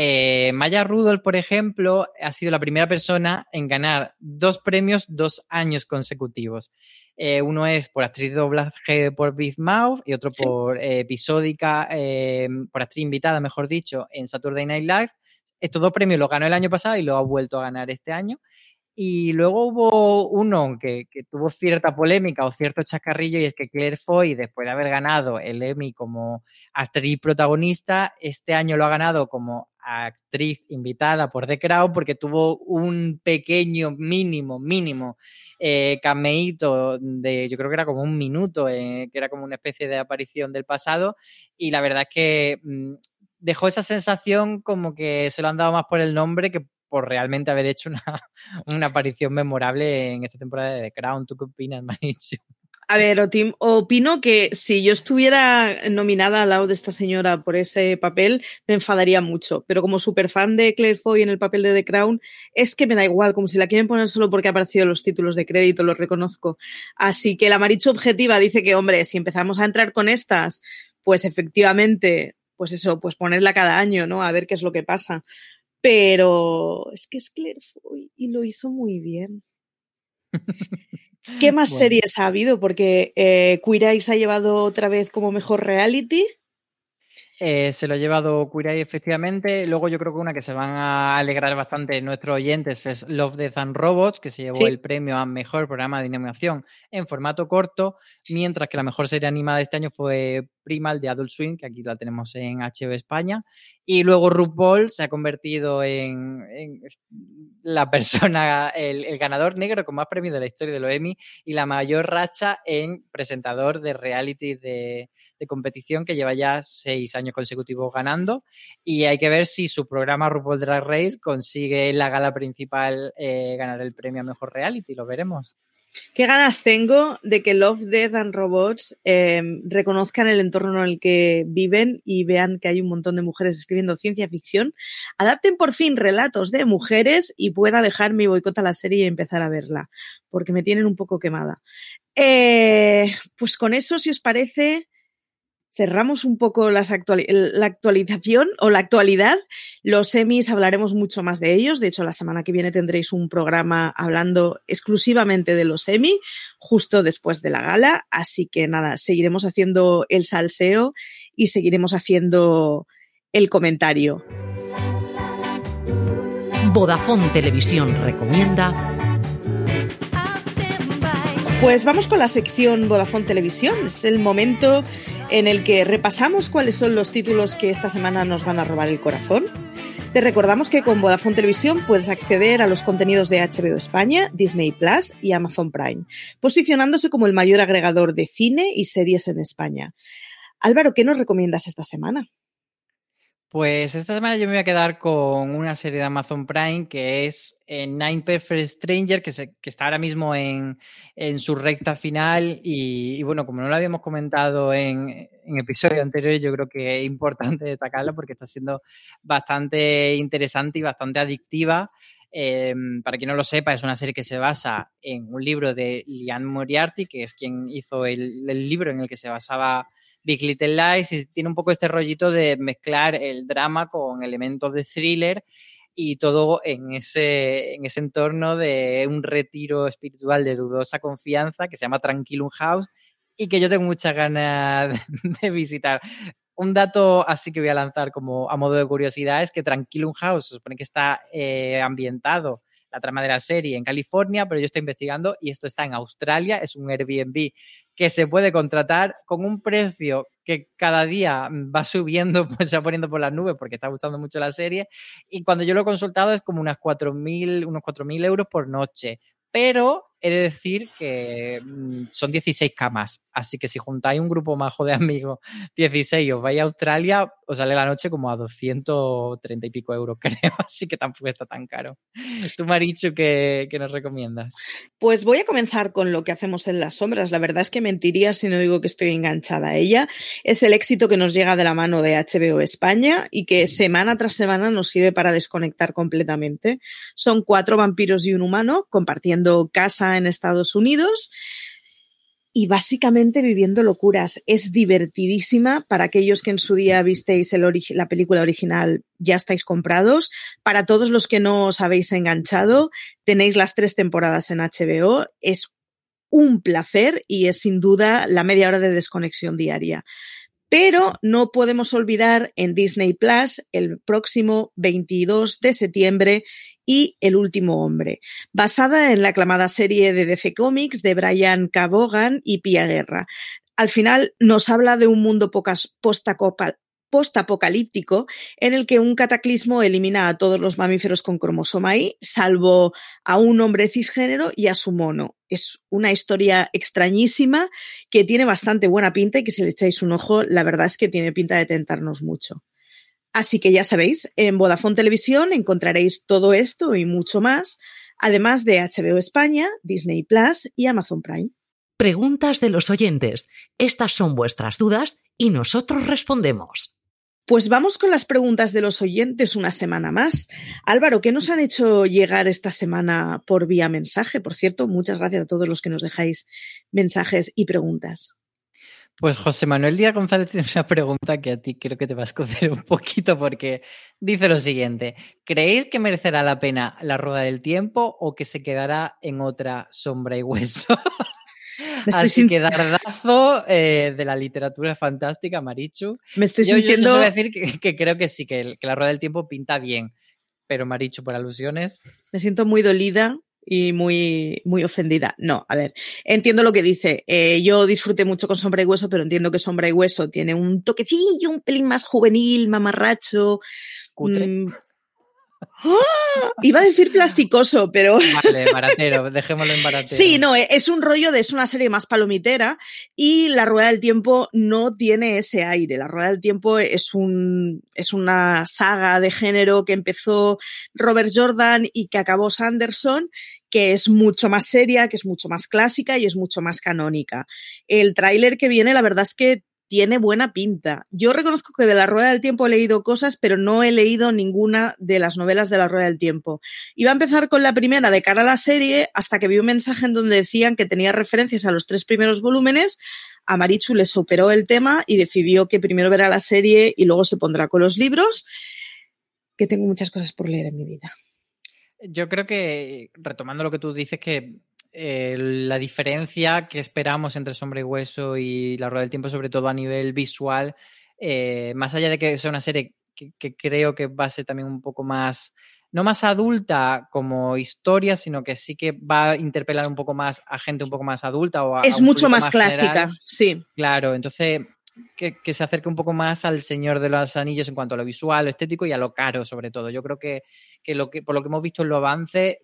Eh, Maya Rudolph, por ejemplo, ha sido la primera persona en ganar dos premios dos años consecutivos. Eh, uno es por actriz doblaje por Big Mouth y otro sí. por eh, episódica, eh, por actriz invitada, mejor dicho, en Saturday Night Live. Estos dos premios los ganó el año pasado y los ha vuelto a ganar este año. Y luego hubo uno que, que tuvo cierta polémica o cierto chascarrillo, y es que Claire Foy, después de haber ganado el Emmy como actriz protagonista, este año lo ha ganado como actriz invitada por The Crown, porque tuvo un pequeño, mínimo, mínimo eh, cameíto de, yo creo que era como un minuto, eh, que era como una especie de aparición del pasado, y la verdad es que mmm, dejó esa sensación como que se lo han dado más por el nombre que por realmente haber hecho una, una aparición memorable en esta temporada de The Crown. ¿Tú qué opinas, Maritxu? A ver, Otim, opino que si yo estuviera nominada al lado de esta señora por ese papel, me enfadaría mucho. Pero como superfan de Claire Foy en el papel de The Crown, es que me da igual, como si la quieren poner solo porque ha aparecido los títulos de crédito, los reconozco. Así que la Maritxu objetiva dice que, hombre, si empezamos a entrar con estas, pues efectivamente, pues eso, pues ponedla cada año, ¿no? A ver qué es lo que pasa. Pero es que es Claire Foy y lo hizo muy bien. ¿Qué más bueno. series ha habido? Porque eh, Queer Eye se ha llevado otra vez como mejor reality. Eh, se lo ha llevado Queer Eye, efectivamente. Luego yo creo que una que se van a alegrar bastante nuestros oyentes es Love, Death and Robots, que se llevó sí. el premio a Mejor Programa de Animación en formato corto, mientras que la mejor serie animada de este año fue Primal de Adult Swim, que aquí la tenemos en H B O España. Y luego RuPaul se ha convertido en, en la persona, el, el ganador negro con más premios de la historia de los Emmy y la mayor racha en presentador de reality de, de competición, que lleva ya seis años consecutivos ganando. Y hay que ver si su programa RuPaul Drag Race consigue en la gala principal eh, ganar el premio a Mejor Reality. Lo veremos. Qué ganas tengo de que Love, Death and Robots eh, reconozcan el entorno en el que viven y vean que hay un montón de mujeres escribiendo ciencia ficción, adapten por fin relatos de mujeres y pueda dejar mi boicot a la serie y empezar a verla, porque me tienen un poco quemada. Eh, pues con eso, si os parece, cerramos un poco las actuali- la actualización o la actualidad. Los Emmys hablaremos mucho más de ellos. De hecho, la semana que viene tendréis un programa hablando exclusivamente de los Emmy, justo después de la gala. Así que nada, seguiremos haciendo el salseo y seguiremos haciendo el comentario. Vodafone Televisión recomienda. Pues vamos con la sección Vodafone Televisión. Es el momento en el que repasamos cuáles son los títulos que esta semana nos van a robar el corazón. Te recordamos que con Vodafone Televisión puedes acceder a los contenidos de H B O España, Disney Plus y Amazon Prime, posicionándose como el mayor agregador de cine y series en España. Álvaro, ¿qué nos recomiendas esta semana? Pues esta semana yo me voy a quedar con una serie de Amazon Prime que es Nine Perfect Strangers, que, se, que está ahora mismo en, en su recta final y, y bueno, como no lo habíamos comentado en, en episodios anteriores, yo creo que es importante destacarla porque está siendo bastante interesante y bastante adictiva. Eh, para quien no lo sepa, es una serie que se basa en un libro de Liane Moriarty, que es quien hizo el, el libro en el que se basaba Big Little Lies, y tiene un poco este rollito de mezclar el drama con elementos de thriller y todo en ese, en ese entorno de un retiro espiritual de dudosa confianza que se llama Tranquilum House y que yo tengo muchas ganas de visitar. Un dato así que voy a lanzar como a modo de curiosidad es que Tranquilum House se supone que está eh, ambientado la trama de la serie en California, pero yo estoy investigando y esto está en Australia, es un Airbnb que se puede contratar con un precio que cada día va subiendo, pues se va poniendo por las nubes porque está gustando mucho la serie. Y cuando yo lo he consultado es como unas cuatro mil, unos cuatro mil euros por noche. Pero he de decir que son dieciséis camas. Así que si juntáis un grupo majo de amigos, dieciséis, os vais a Australia, os sale la noche como a doscientos treinta y pico euros, creo. Así que tampoco está tan caro. Tú, Maritxu, ¿qué, qué nos recomiendas? Pues voy a comenzar con lo que hacemos en las sombras. La verdad es que mentiría si no digo que estoy enganchada a ella. Es el éxito que nos llega de la mano de H B O España y que semana tras semana nos sirve para desconectar completamente. Son cuatro vampiros y un humano compartiendo casa en Estados Unidos y básicamente viviendo locuras. Es divertidísima. Para aquellos que en su día visteis el ori- la película original, ya estáis comprados. Para todos los que no os habéis enganchado, tenéis las tres temporadas en H B O. Es un placer y es sin duda la media hora de desconexión diaria. Pero no podemos olvidar en Disney Plus el próximo veintidós de septiembre y El último hombre, basada en la aclamada serie de D C Comics de Brian K. Vaughan y Pia Guerra. Al final nos habla de un mundo post-apocalíptico postapocalíptico en el que un cataclismo elimina a todos los mamíferos con cromosoma Y, salvo a un hombre cisgénero y a su mono. Es una historia extrañísima que tiene bastante buena pinta y que si le echáis un ojo, la verdad es que tiene pinta de tentarnos mucho. Así que ya sabéis, en Vodafone Televisión encontraréis todo esto y mucho más, además de H B O España, Disney Plus y Amazon Prime. Preguntas de los oyentes. Estas son vuestras dudas y nosotros respondemos. Pues vamos con las preguntas de los oyentes una semana más. Álvaro, ¿qué nos han hecho llegar esta semana por vía mensaje? Por cierto, muchas gracias a todos los que nos dejáis mensajes y preguntas. Pues José Manuel Díaz González tiene una pregunta que a ti creo que te va a escocer un poquito porque dice lo siguiente. ¿Creéis que merecerá la pena la rueda del tiempo o que se quedará en otra sombra y hueso? Así sin... que dardazo eh, de la literatura fantástica, Maritxu. Me estoy yo, sintiendo... Yo, yo voy a decir que, que creo que sí, que, el, que la rueda del tiempo pinta bien. Pero Maritxu, por alusiones... Me siento muy dolida y muy, muy ofendida. No, a ver, entiendo lo que dice. Eh, yo disfruté mucho con Sombra y Hueso, pero entiendo que Sombra y Hueso tiene un toquecillo, un pelín más juvenil, mamarracho... Cutre. Mmm... ¡Oh! Iba a decir plasticoso, pero... Vale, baratero, dejémoslo en baratero. Sí, no, es un rollo de... Es una serie más palomitera y La Rueda del Tiempo no tiene ese aire. La Rueda del Tiempo es un es una saga de género que empezó Robert Jordan y que acabó Sanderson, que es mucho más seria, que es mucho más clásica y es mucho más canónica. El tráiler que viene, la verdad es que tiene buena pinta. Yo reconozco que de La Rueda del Tiempo he leído cosas, pero no he leído ninguna de las novelas de La Rueda del Tiempo. Iba a empezar con la primera de cara a la serie, hasta que vi un mensaje en donde decían que tenía referencias a los tres primeros volúmenes. A Maritxu le superó el tema y decidió que primero verá la serie y luego se pondrá con los libros, que tengo muchas cosas por leer en mi vida. Yo creo que, retomando lo que tú dices, que Eh, la diferencia que esperamos entre Sombra y Hueso y La Rueda del Tiempo, sobre todo a nivel visual, eh, más allá de que sea una serie que, que creo que va a ser también un poco más, no más adulta como historia, sino que sí que va a interpelar un poco más a gente un poco más adulta. O a, es a mucho más, más clásica, general. Sí. Claro, entonces que, que se acerque un poco más al Señor de los Anillos en cuanto a lo visual, lo estético y a lo caro, sobre todo. Yo creo que que lo que por lo que hemos visto en los avances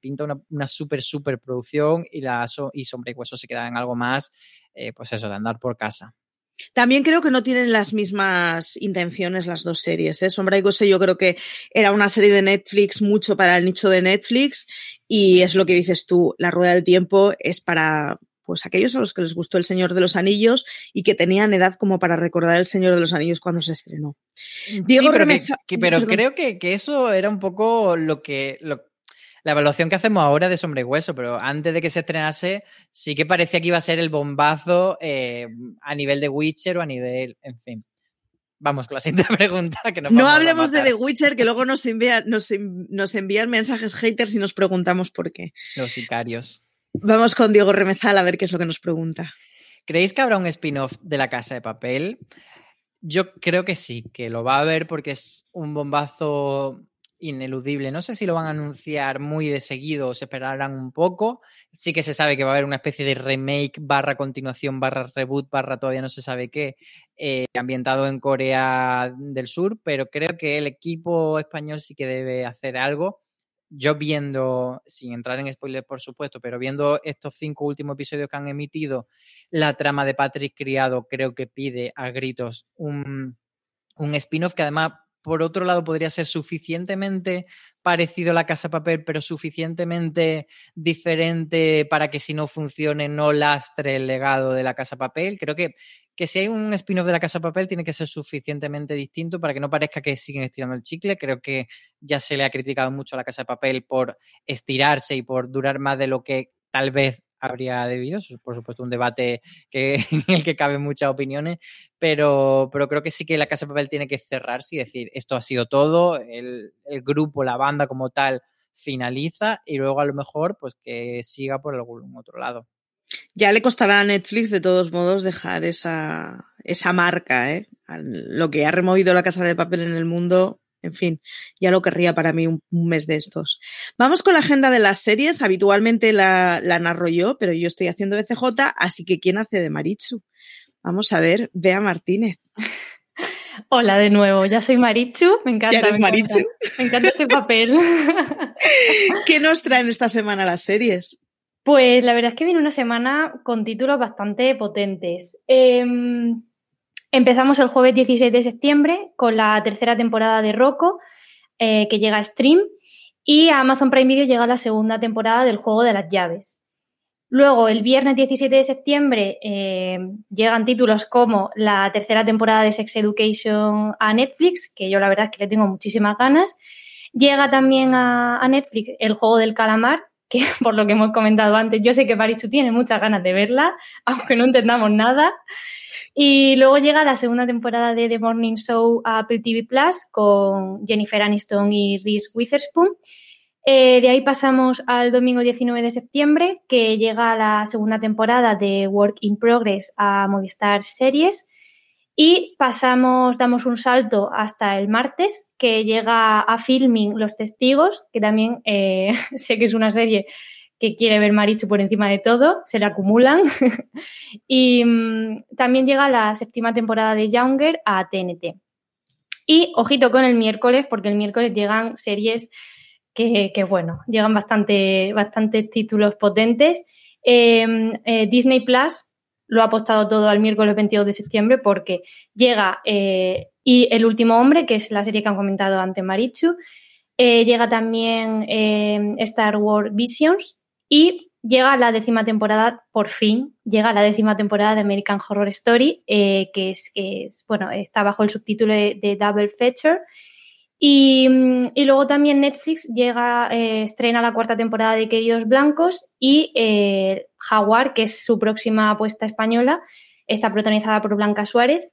pinta una, una súper, súper producción y, la, y Sombra y Hueso se queda en algo más, eh, pues eso, de andar por casa. También creo que no tienen las mismas intenciones las dos series, ¿eh? Sombra y Hueso yo creo que era una serie de Netflix, mucho para el nicho de Netflix, y es lo que dices tú, La Rueda del Tiempo es para pues aquellos a los que les gustó El Señor de los Anillos y que tenían edad como para recordar El Señor de los Anillos cuando se estrenó. Diego, sí, pero, Remeza... que, que, pero creo que, que eso era un poco lo que lo, la evaluación que hacemos ahora de Sombra y Hueso, pero antes de que se estrenase sí que parecía que iba a ser el bombazo eh, a nivel de Witcher o a nivel, en fin. Vamos con la siguiente pregunta. Que nos no hablemos de The Witcher, que luego nos, envía, nos, nos envían mensajes haters y nos preguntamos por qué. Los sicarios. Vamos con Diego Remezal a ver qué es lo que nos pregunta. ¿Creéis que habrá un spin-off de La Casa de Papel? Yo creo que sí, que lo va a haber porque es un bombazo ineludible. No sé si lo van a anunciar muy de seguido o se esperarán un poco. Sí que se sabe que va a haber una especie de remake barra continuación barra reboot barra todavía no se sabe qué, eh, ambientado en Corea del Sur, pero creo que el equipo español sí que debe hacer algo. Yo viendo, sin entrar en spoilers por supuesto, pero viendo estos cinco últimos episodios que han emitido, la trama de Patrick Criado creo que pide a gritos un, un spin-off que además, por otro lado, podría ser suficientemente parecido a La Casa de Papel, pero suficientemente diferente para que si no funcione no lastre el legado de La Casa de Papel. Creo que, que si hay un spin-off de La Casa de Papel tiene que ser suficientemente distinto para que no parezca que siguen estirando el chicle. Creo que ya se le ha criticado mucho a La Casa de Papel por estirarse y por durar más de lo que tal vez habría debido. Eso es, por supuesto, un debate que, en el que caben muchas opiniones, pero, pero creo que sí que La Casa de Papel tiene que cerrarse y decir, esto ha sido todo, el, el grupo, la banda como tal finaliza y luego a lo mejor pues que siga por algún otro lado. Ya le costará a Netflix, de todos modos, dejar esa, esa marca, ¿eh? Lo que ha removido La Casa de Papel en el mundo, en fin, ya lo querría para mí un, un mes de estos. Vamos con la agenda de las series. Habitualmente la, la narro yo, pero yo estoy haciendo de C J, así que ¿quién hace de Maritxu? Vamos a ver, Bea Martínez. Hola de nuevo, ya soy Maritxu, me encanta. Ya eres me Maritxu. Encanta, me encanta este papel. ¿Qué nos traen esta semana las series? Pues la verdad es que viene una semana con títulos bastante potentes. Eh, empezamos el jueves dieciséis de septiembre con la tercera temporada de Rocco, eh, que llega a Stream, y a Amazon Prime Video llega la segunda temporada del Juego de las Llaves. Luego, el viernes diecisiete de septiembre, eh, llegan títulos como la tercera temporada de Sex Education a Netflix, que yo la verdad es que le tengo muchísimas ganas. Llega también a, a Netflix El Juego del Calamar, que por lo que hemos comentado antes, yo sé que Maritxu tiene muchas ganas de verla, aunque no entendamos nada. Y luego llega la segunda temporada de The Morning Show a Apple T V Plus con Jennifer Aniston y Reese Witherspoon. Eh, de ahí pasamos al domingo diecinueve de septiembre, que llega la segunda temporada de Work in Progress a Movistar Series. Y pasamos, damos un salto hasta el martes, que llega a Filming Los Testigos, que también eh, sé que es una serie que quiere ver Maritxu por encima de todo, se le acumulan. Y mmm, también llega la séptima temporada de Younger a T N T. Y ojito con el miércoles, porque el miércoles llegan series que, que bueno, llegan bastante, bastantes títulos potentes. Eh, eh, Disney Plus lo ha apostado todo al miércoles veintidós de septiembre porque llega eh, y El Último Hombre, que es la serie que han comentado antes Maritxu, eh, llega también eh, Star Wars Visions y llega la décima temporada, por fin, llega la décima temporada de American Horror Story, eh, que, es, que es, bueno, está bajo el subtítulo de, de Double Feature. Y, y luego también Netflix llega, eh, estrena la cuarta temporada de Queridos Blancos y eh, Jaguar, que es su próxima apuesta española, está protagonizada por Blanca Suárez.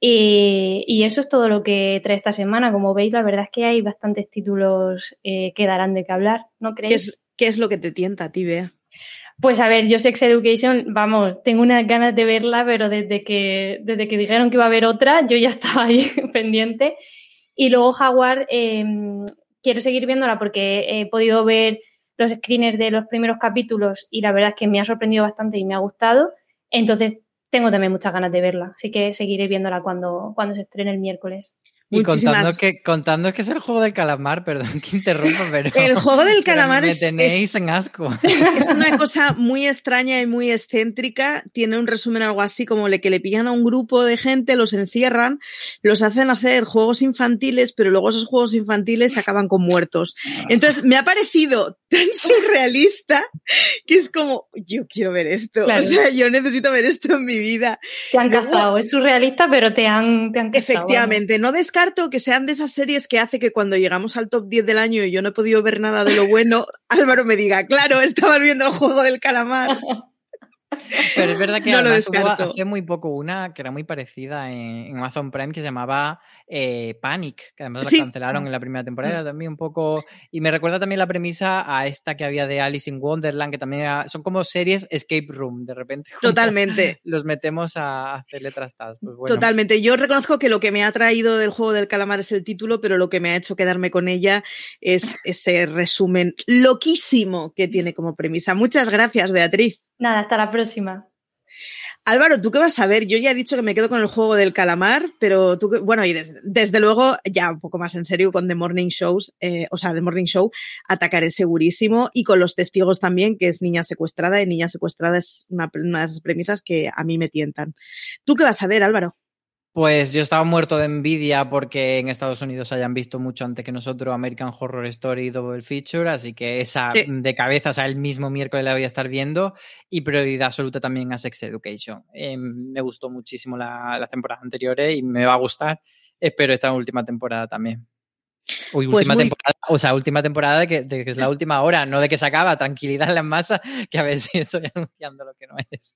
Eh, y eso es todo lo que trae esta semana. Como veis, la verdad es que hay bastantes títulos eh, que darán de qué hablar, ¿no creéis? ¿Qué es, qué es lo que te tienta a ti, Bea? Pues a ver, yo Sex Education, vamos, tengo unas ganas de verla, pero desde que, desde que dijeron que iba a haber otra, yo ya estaba ahí pendiente. Y luego Jaguar, eh, quiero seguir viéndola porque he podido ver los screeners de los primeros capítulos y la verdad es que me ha sorprendido bastante y me ha gustado. Entonces tengo también muchas ganas de verla, así que seguiré viéndola cuando, cuando se estrene el miércoles. Y muchísimas... contando, que, contando que es el juego del calamar, perdón que interrumpa, pero... El juego del calamar es... Me tenéis es, en asco. Es una cosa muy extraña y muy excéntrica. Tiene un resumen algo así como le, que le pillan a un grupo de gente, los encierran, los hacen hacer juegos infantiles, pero luego esos juegos infantiles acaban con muertos. Entonces me ha parecido tan surrealista que es como, yo quiero ver esto. Claro. O sea, yo necesito ver esto en mi vida. Te han luego, cazado, es surrealista, pero te han, te han cazado. Efectivamente, no descarto que sean de esas series que hace que cuando llegamos al top diez del año y yo no he podido ver nada de lo bueno, Álvaro me diga, claro, estaba viendo el juego del calamar. Pero es verdad que no además hubo hace muy poco una que era muy parecida en Amazon Prime que se llamaba eh, Panic, que además sí. la cancelaron en la primera temporada también un poco, y me recuerda también la premisa a esta que había de Alice in Wonderland, que también era, son como series escape room, de repente totalmente los metemos a hacer letras tal. Pues bueno. Totalmente, yo reconozco que lo que me ha traído del juego del calamar es el título, pero lo que me ha hecho quedarme con ella es ese resumen loquísimo que tiene como premisa. Muchas gracias, Beatriz. Nada, hasta la próxima. Álvaro, ¿tú qué vas a ver? Yo ya he dicho que me quedo con el juego del calamar, pero tú, bueno, y desde, desde luego, ya un poco más en serio, con The Morning Shows, eh, o sea, The Morning Show, atacaré segurísimo, y con Los Testigos también, que es Niña Secuestrada, y Niña Secuestrada es una, una de esas premisas que a mí me tientan. ¿Tú qué vas a ver, Álvaro? Pues yo estaba muerto de envidia porque en Estados Unidos hayan visto mucho antes que nosotros American Horror Story Double Feature, así que esa ¿Qué? de cabeza, o sea, el mismo miércoles la voy a estar viendo, y prioridad absoluta también a Sex Education. Eh, me gustó muchísimo la, las temporadas anteriores y me va a gustar, espero esta última temporada también. Uy, pues última muy... temporada, o sea, última temporada de que, de que es la última hora, no de que se acaba, tranquilidad en las masas, que a ver si estoy anunciando lo que no es.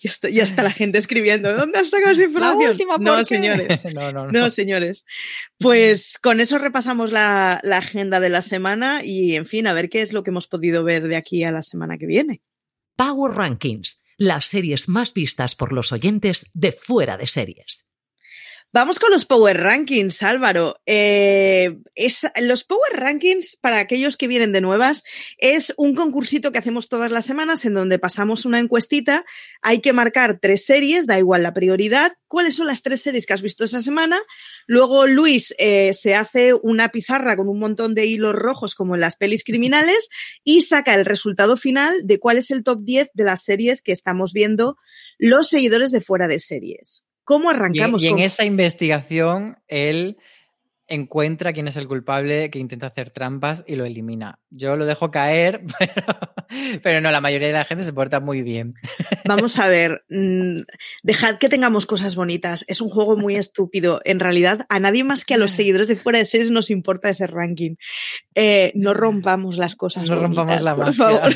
Y hasta, y hasta la gente escribiendo, ¿dónde has sacado esa información? Última, no, señores. no, no, no. no, señores. Pues con eso repasamos la, la agenda de la semana y, en fin, a ver qué es lo que hemos podido ver de aquí a la semana que viene. Power Rankings, las series más vistas por los oyentes de Fuera de Series. Vamos con los Power Rankings, Álvaro. Eh, es, los Power Rankings, para aquellos que vienen de nuevas, es un concursito que hacemos todas las semanas en donde pasamos una encuestita. Hay que marcar tres series, da igual la prioridad. ¿Cuáles son las tres series que has visto esa semana? Luego Luis eh, se hace una pizarra con un montón de hilos rojos como en las pelis criminales y saca el resultado final de cuál es el top diez de las series que estamos viendo los seguidores de Fuera de Series. ¿Cómo arrancamos? Y, y en con... esa investigación él encuentra quién es el culpable que intenta hacer trampas y lo elimina. Yo lo dejo caer, pero, pero no, la mayoría de la gente se porta muy bien. Vamos a ver, mmm, dejad que tengamos cosas bonitas. Es un juego muy estúpido. En realidad, a nadie más que a los seguidores de Fuera de Series nos importa ese ranking. Eh, no rompamos las cosas No bonitas, rompamos la magia. Por favor.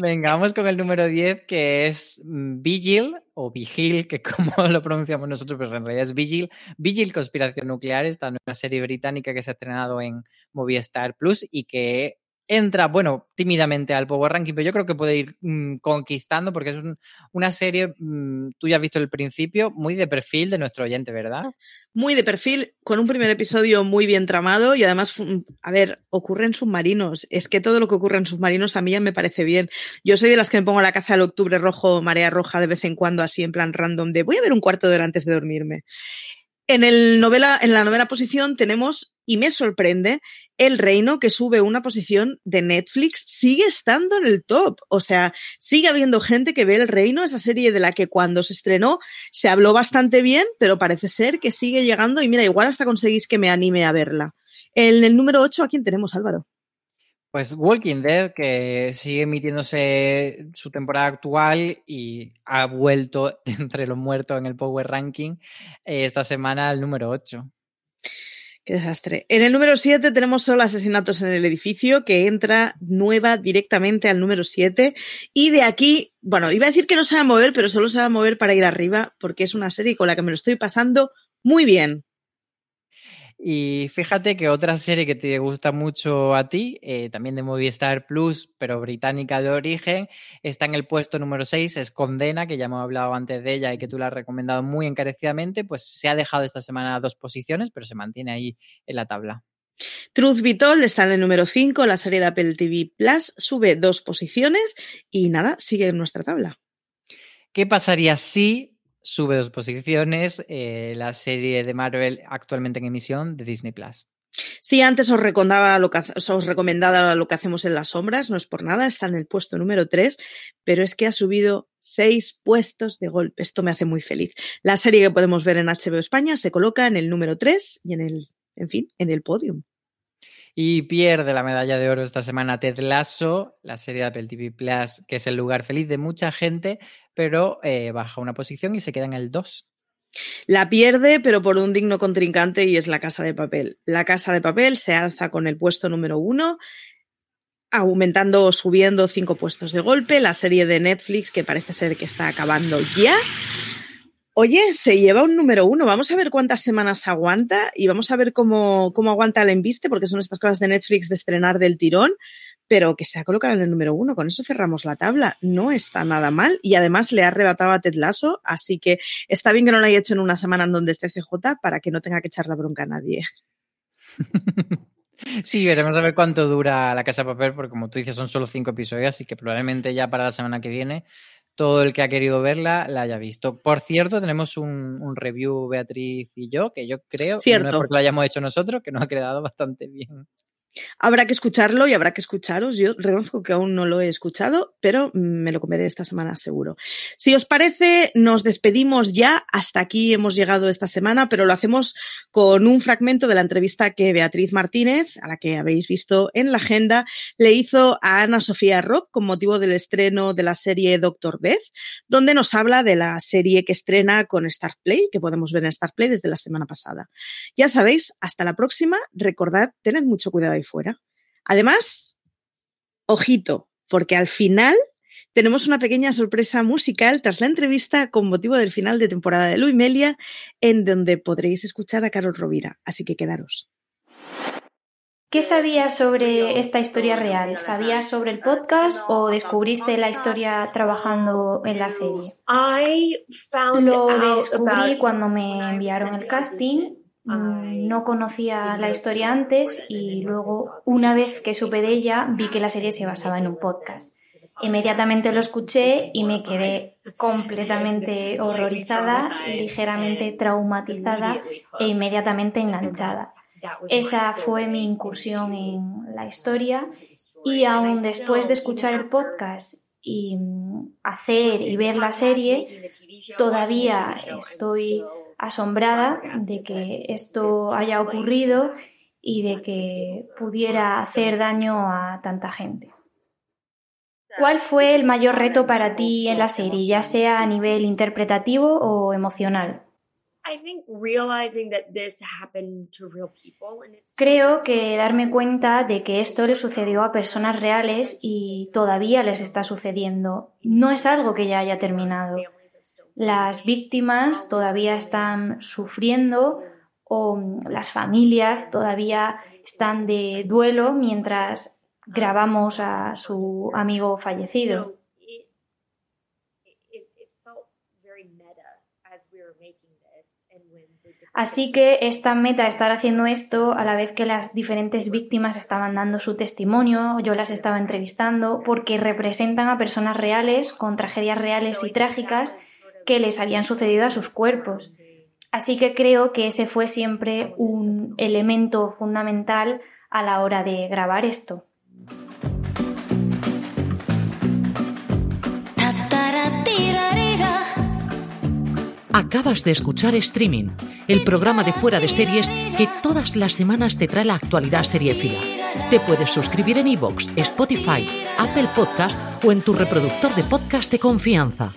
Venga, vamos con el número diez, que es Vigil, o Vigil, que como lo pronunciamos nosotros, pero en realidad es Vigil. Vigil, Conspiración Nuclear, esta nueva serie británica que se ha estrenado en Movistar Plus y que entra, bueno, tímidamente al Power Ranking, pero yo creo que puede ir mmm, conquistando, porque es un, una serie, mmm, tú ya has visto el principio, muy de perfil de nuestro oyente, ¿verdad? Muy de perfil, con un primer episodio muy bien tramado y además, a ver, ocurre en submarinos. Es que todo lo que ocurre en submarinos a mí ya me parece bien. Yo soy de las que me pongo la caza del octubre rojo, marea roja de vez en cuando, así en plan random de voy a ver un cuarto de hora antes de dormirme. En, el novela, en la novena posición tenemos, y me sorprende, El Reino, que sube una posición de Netflix, sigue estando en el top. O sea, sigue habiendo gente que ve El Reino, esa serie de la que cuando se estrenó se habló bastante bien, pero parece ser que sigue llegando y mira, igual hasta conseguís que me anime a verla. En el número ocho, ¿a quién tenemos, Álvaro? Pues Walking Dead, que sigue emitiéndose su temporada actual y ha vuelto entre los muertos en el Power Ranking esta semana al número ocho. Qué desastre. En el número siete tenemos solo Asesinatos en el Edificio, que entra nueva directamente al número siete. Y de aquí, bueno, iba a decir que no se va a mover, pero solo se va a mover para ir arriba, porque es una serie con la que me lo estoy pasando muy bien. Y fíjate que otra serie que te gusta mucho a ti, eh, también de Movistar Plus, pero británica de origen, está en el puesto número seis, es Condena, que ya hemos hablado antes de ella y que tú la has recomendado muy encarecidamente, pues se ha dejado esta semana dos posiciones, pero se mantiene ahí en la tabla. Truth Be Told está en el número cinco, la serie de Apple T V Plus, sube dos posiciones y nada, sigue en nuestra tabla. ¿Qué pasaría si...? Sube dos posiciones, eh, la serie de Marvel actualmente en emisión de Disney Plus. Sí, antes os recomendaba lo que, os recomendaba lo que hacemos en las sombras, no es por nada, está en el puesto número tres, pero es que ha subido seis puestos de golpe, esto me hace muy feliz. La serie que podemos ver en H B O España se coloca en el número tres y en el, en fin, en el podium. Y pierde la medalla de oro esta semana Ted Lasso, la serie de Apple T V Plus, que es el lugar feliz de mucha gente, pero eh, baja una posición y se queda en el dos. La pierde, pero por un digno contrincante, y es La Casa de Papel. La Casa de Papel se alza con el puesto número uno, aumentando o subiendo cinco puestos de golpe. La serie de Netflix, que parece ser que está acabando ya. Oye, se lleva un número uno, vamos a ver cuántas semanas aguanta y vamos a ver cómo, cómo aguanta el embiste, porque son estas cosas de Netflix de estrenar del tirón, pero que se ha colocado en el número uno, con eso cerramos la tabla, no está nada mal y además le ha arrebatado a Ted Lasso, así que está bien que no lo haya hecho en una semana en donde esté C J para que no tenga que echar la bronca a nadie. Sí, veremos a ver cuánto dura La Casa de Papel, porque como tú dices son solo cinco episodios, así que probablemente ya para la semana que viene todo el que ha querido verla la haya visto. Por cierto, tenemos un, un review, Beatriz y yo, que yo creo, cierto. No es porque lo hayamos hecho nosotros, que nos ha quedado bastante bien. Habrá que escucharlo y habrá que escucharos. Yo reconozco que aún no lo he escuchado, pero me lo comeré esta semana seguro. Si os parece, nos despedimos ya. Hasta aquí hemos llegado esta semana, pero lo hacemos con un fragmento de la entrevista que Beatriz Martínez, a la que habéis visto en la agenda, le hizo a Ana Sofía Rock con motivo del estreno de la serie Doctor Death, donde nos habla de la serie que estrena con Star Play, que podemos ver en Star Play desde la semana pasada. Ya sabéis, hasta la próxima. Recordad, tened mucho cuidado ahí fuera. Además, ojito, porque al final tenemos una pequeña sorpresa musical tras la entrevista con motivo del final de temporada de Luimelia, en donde podréis escuchar a Carol Rovira, así que quedaros. ¿Qué sabías sobre esta historia real? ¿Sabías sobre el podcast o descubriste la historia trabajando en la serie? Lo descubrí cuando me enviaron el casting. No conocía la historia antes y luego, una vez que supe de ella, vi que la serie se basaba en un podcast. Inmediatamente lo escuché y me quedé completamente horrorizada, ligeramente traumatizada e inmediatamente enganchada. Esa fue mi incursión en la historia y aún después de escuchar el podcast y hacer y ver la serie, todavía estoy asombrada de que esto haya ocurrido y de que pudiera hacer daño a tanta gente. ¿Cuál fue el mayor reto para ti en la serie, ya sea a nivel interpretativo o emocional? Creo que darme cuenta de que esto le sucedió a personas reales y todavía les está sucediendo. No es algo que ya haya terminado. Las víctimas todavía están sufriendo o las familias todavía están de duelo mientras grabamos a su amigo fallecido. Así que esta meta de estar haciendo esto a la vez que las diferentes víctimas estaban dando su testimonio, yo las estaba entrevistando, porque representan a personas reales con tragedias reales y trágicas que les habían sucedido a sus cuerpos. Así que creo que ese fue siempre un elemento fundamental a la hora de grabar esto. Acabas de escuchar Streaming, el programa de Fuera de Series que todas las semanas te trae la actualidad seriéfila. Te puedes suscribir en iVoox, Spotify, Apple Podcast o en tu reproductor de podcast de confianza.